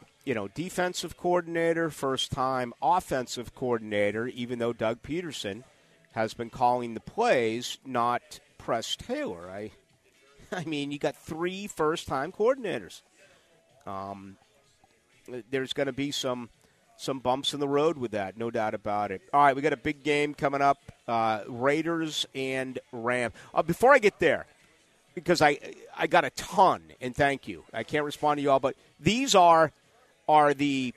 defensive coordinator, first-time offensive coordinator, even though Doug Peterson has been calling the plays, not Press Taylor. I mean, you got three first-time coordinators. There's going to be some bumps in the road with that, no doubt about it. All right, we got a big game coming up, Raiders and Rams. Before I get there, because I got a ton, and thank you. I can't respond to you all, but these are the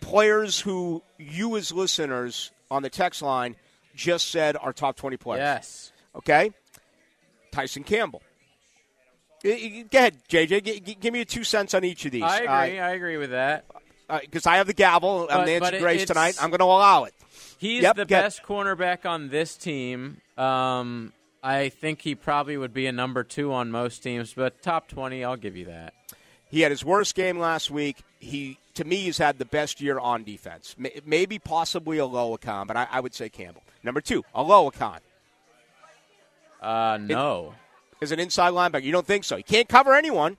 players who you as listeners on the text line just said are top 20 players. Yes. Okay? Tyson Campbell, Go ahead, JJ. Give me your 2 cents on each of these. I agree. I agree with that. Because I have the gavel. I'm Nancy Grace tonight. I'm going to allow it. He's the best cornerback on this team. I think he probably would be a number 2 on most teams, but top 20, I'll give you that. He had his worst game last week. He, to me, has had the best year on defense. Maybe possibly Oloakon, but I would say Campbell. Number 2, Oloakon. No. As an inside linebacker, you don't think so. He can't cover anyone.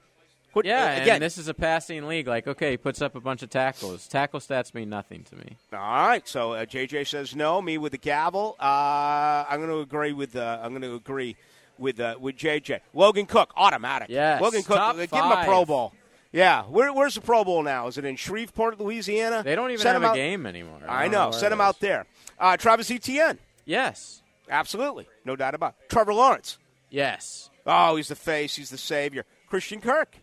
And this is a passing league. Like, okay, he puts up a bunch of tackles. Tackle stats mean nothing to me. All right, so JJ says no. Me with the gavel. I'm going to agree with JJ. Logan Cook, automatic. Yes, Logan Cook. Top 5. Give him a Pro Bowl. Yeah, where's the Pro Bowl now? Is it in Shreveport, Louisiana? They don't even have a game anymore. I know. Send him out there. Travis Etienne. Yes, absolutely, no doubt about it. Trevor Lawrence. Yes. Oh, he's the face. He's the savior. Christian Kirk.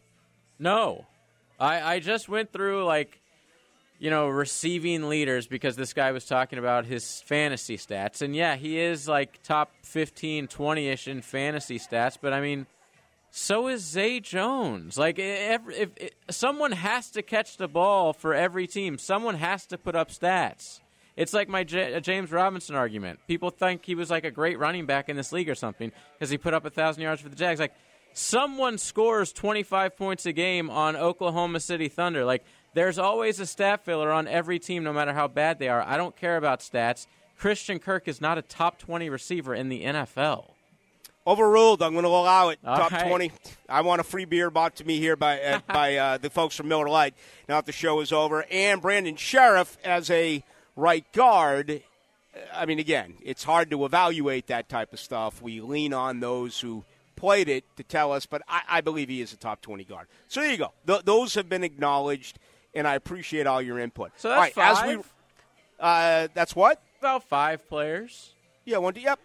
No. I just went through, receiving leaders because this guy was talking about his fantasy stats. And, yeah, he is, top 15, 20-ish in fantasy stats. But, so is Zay Jones. If someone has to catch the ball for every team. Someone has to put up stats. It's like my James Robinson argument. People think he was, a great running back in this league or something because he put up 1,000 yards for the Jags. Someone scores 25 points a game on Oklahoma City Thunder. There's always a stat filler on every team, no matter how bad they are. I don't care about stats. Christian Kirk is not a top 20 receiver in the NFL. Overruled. I'm going to allow it. Top 20. I want a free beer bought to me here by the folks from Miller Lite. Now that the show is over. And Brandon Scherff as a right guard. Again, it's hard to evaluate that type of stuff. We lean on those who played it to tell us, but I believe he is a top 20 guard. So there you go. Those have been acknowledged, and I appreciate all your input. So that's all right, 5? That's what? About 5 players. Yeah, one. Yep,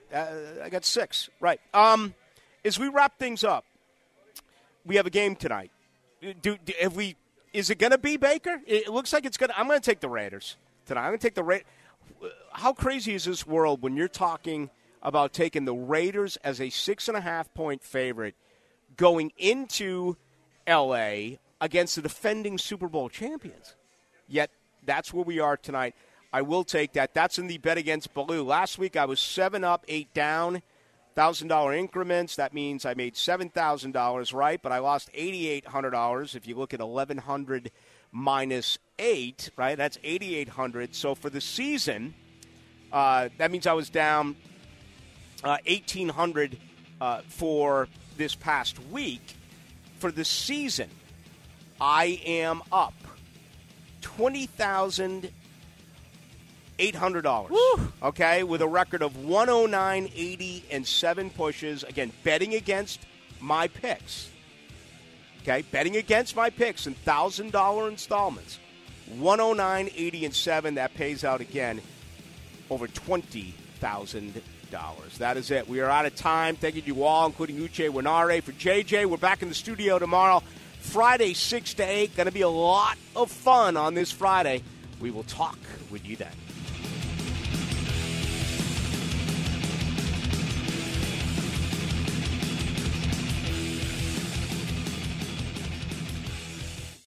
I got 6. Right. As we wrap things up, we have a game tonight. Is it going to be Baker? It looks like it's going to. I'm going to take the Raiders tonight. I'm going to take the Raiders. How crazy is this world when you're talking about taking the Raiders as a 6.5-point favorite going into L.A. against the defending Super Bowl champions? Yet that's where we are tonight. I will take that. That's in the bet against Ballou. Last week I was 7 up, 8 down, $1,000 increments. That means I made $7,000, right? But I lost $8,800 if you look at 1,100 minus 8, right? That's $8,800. So for the season, that means I was down $1,800 for this past week. For the season, I am up $20,800. Woo! Okay, with a record of 109.80 and 7 pushes. Again, betting against my picks. Okay, betting against my picks in $1,000 installments. 109.80 and 7. That pays out again over $20,000. That is it. We are out of time. Thank you to you all, including Uche Nwaneri. For JJ, we're back in the studio tomorrow, Friday, 6 to 8. Going to be a lot of fun on this Friday. We will talk with you then.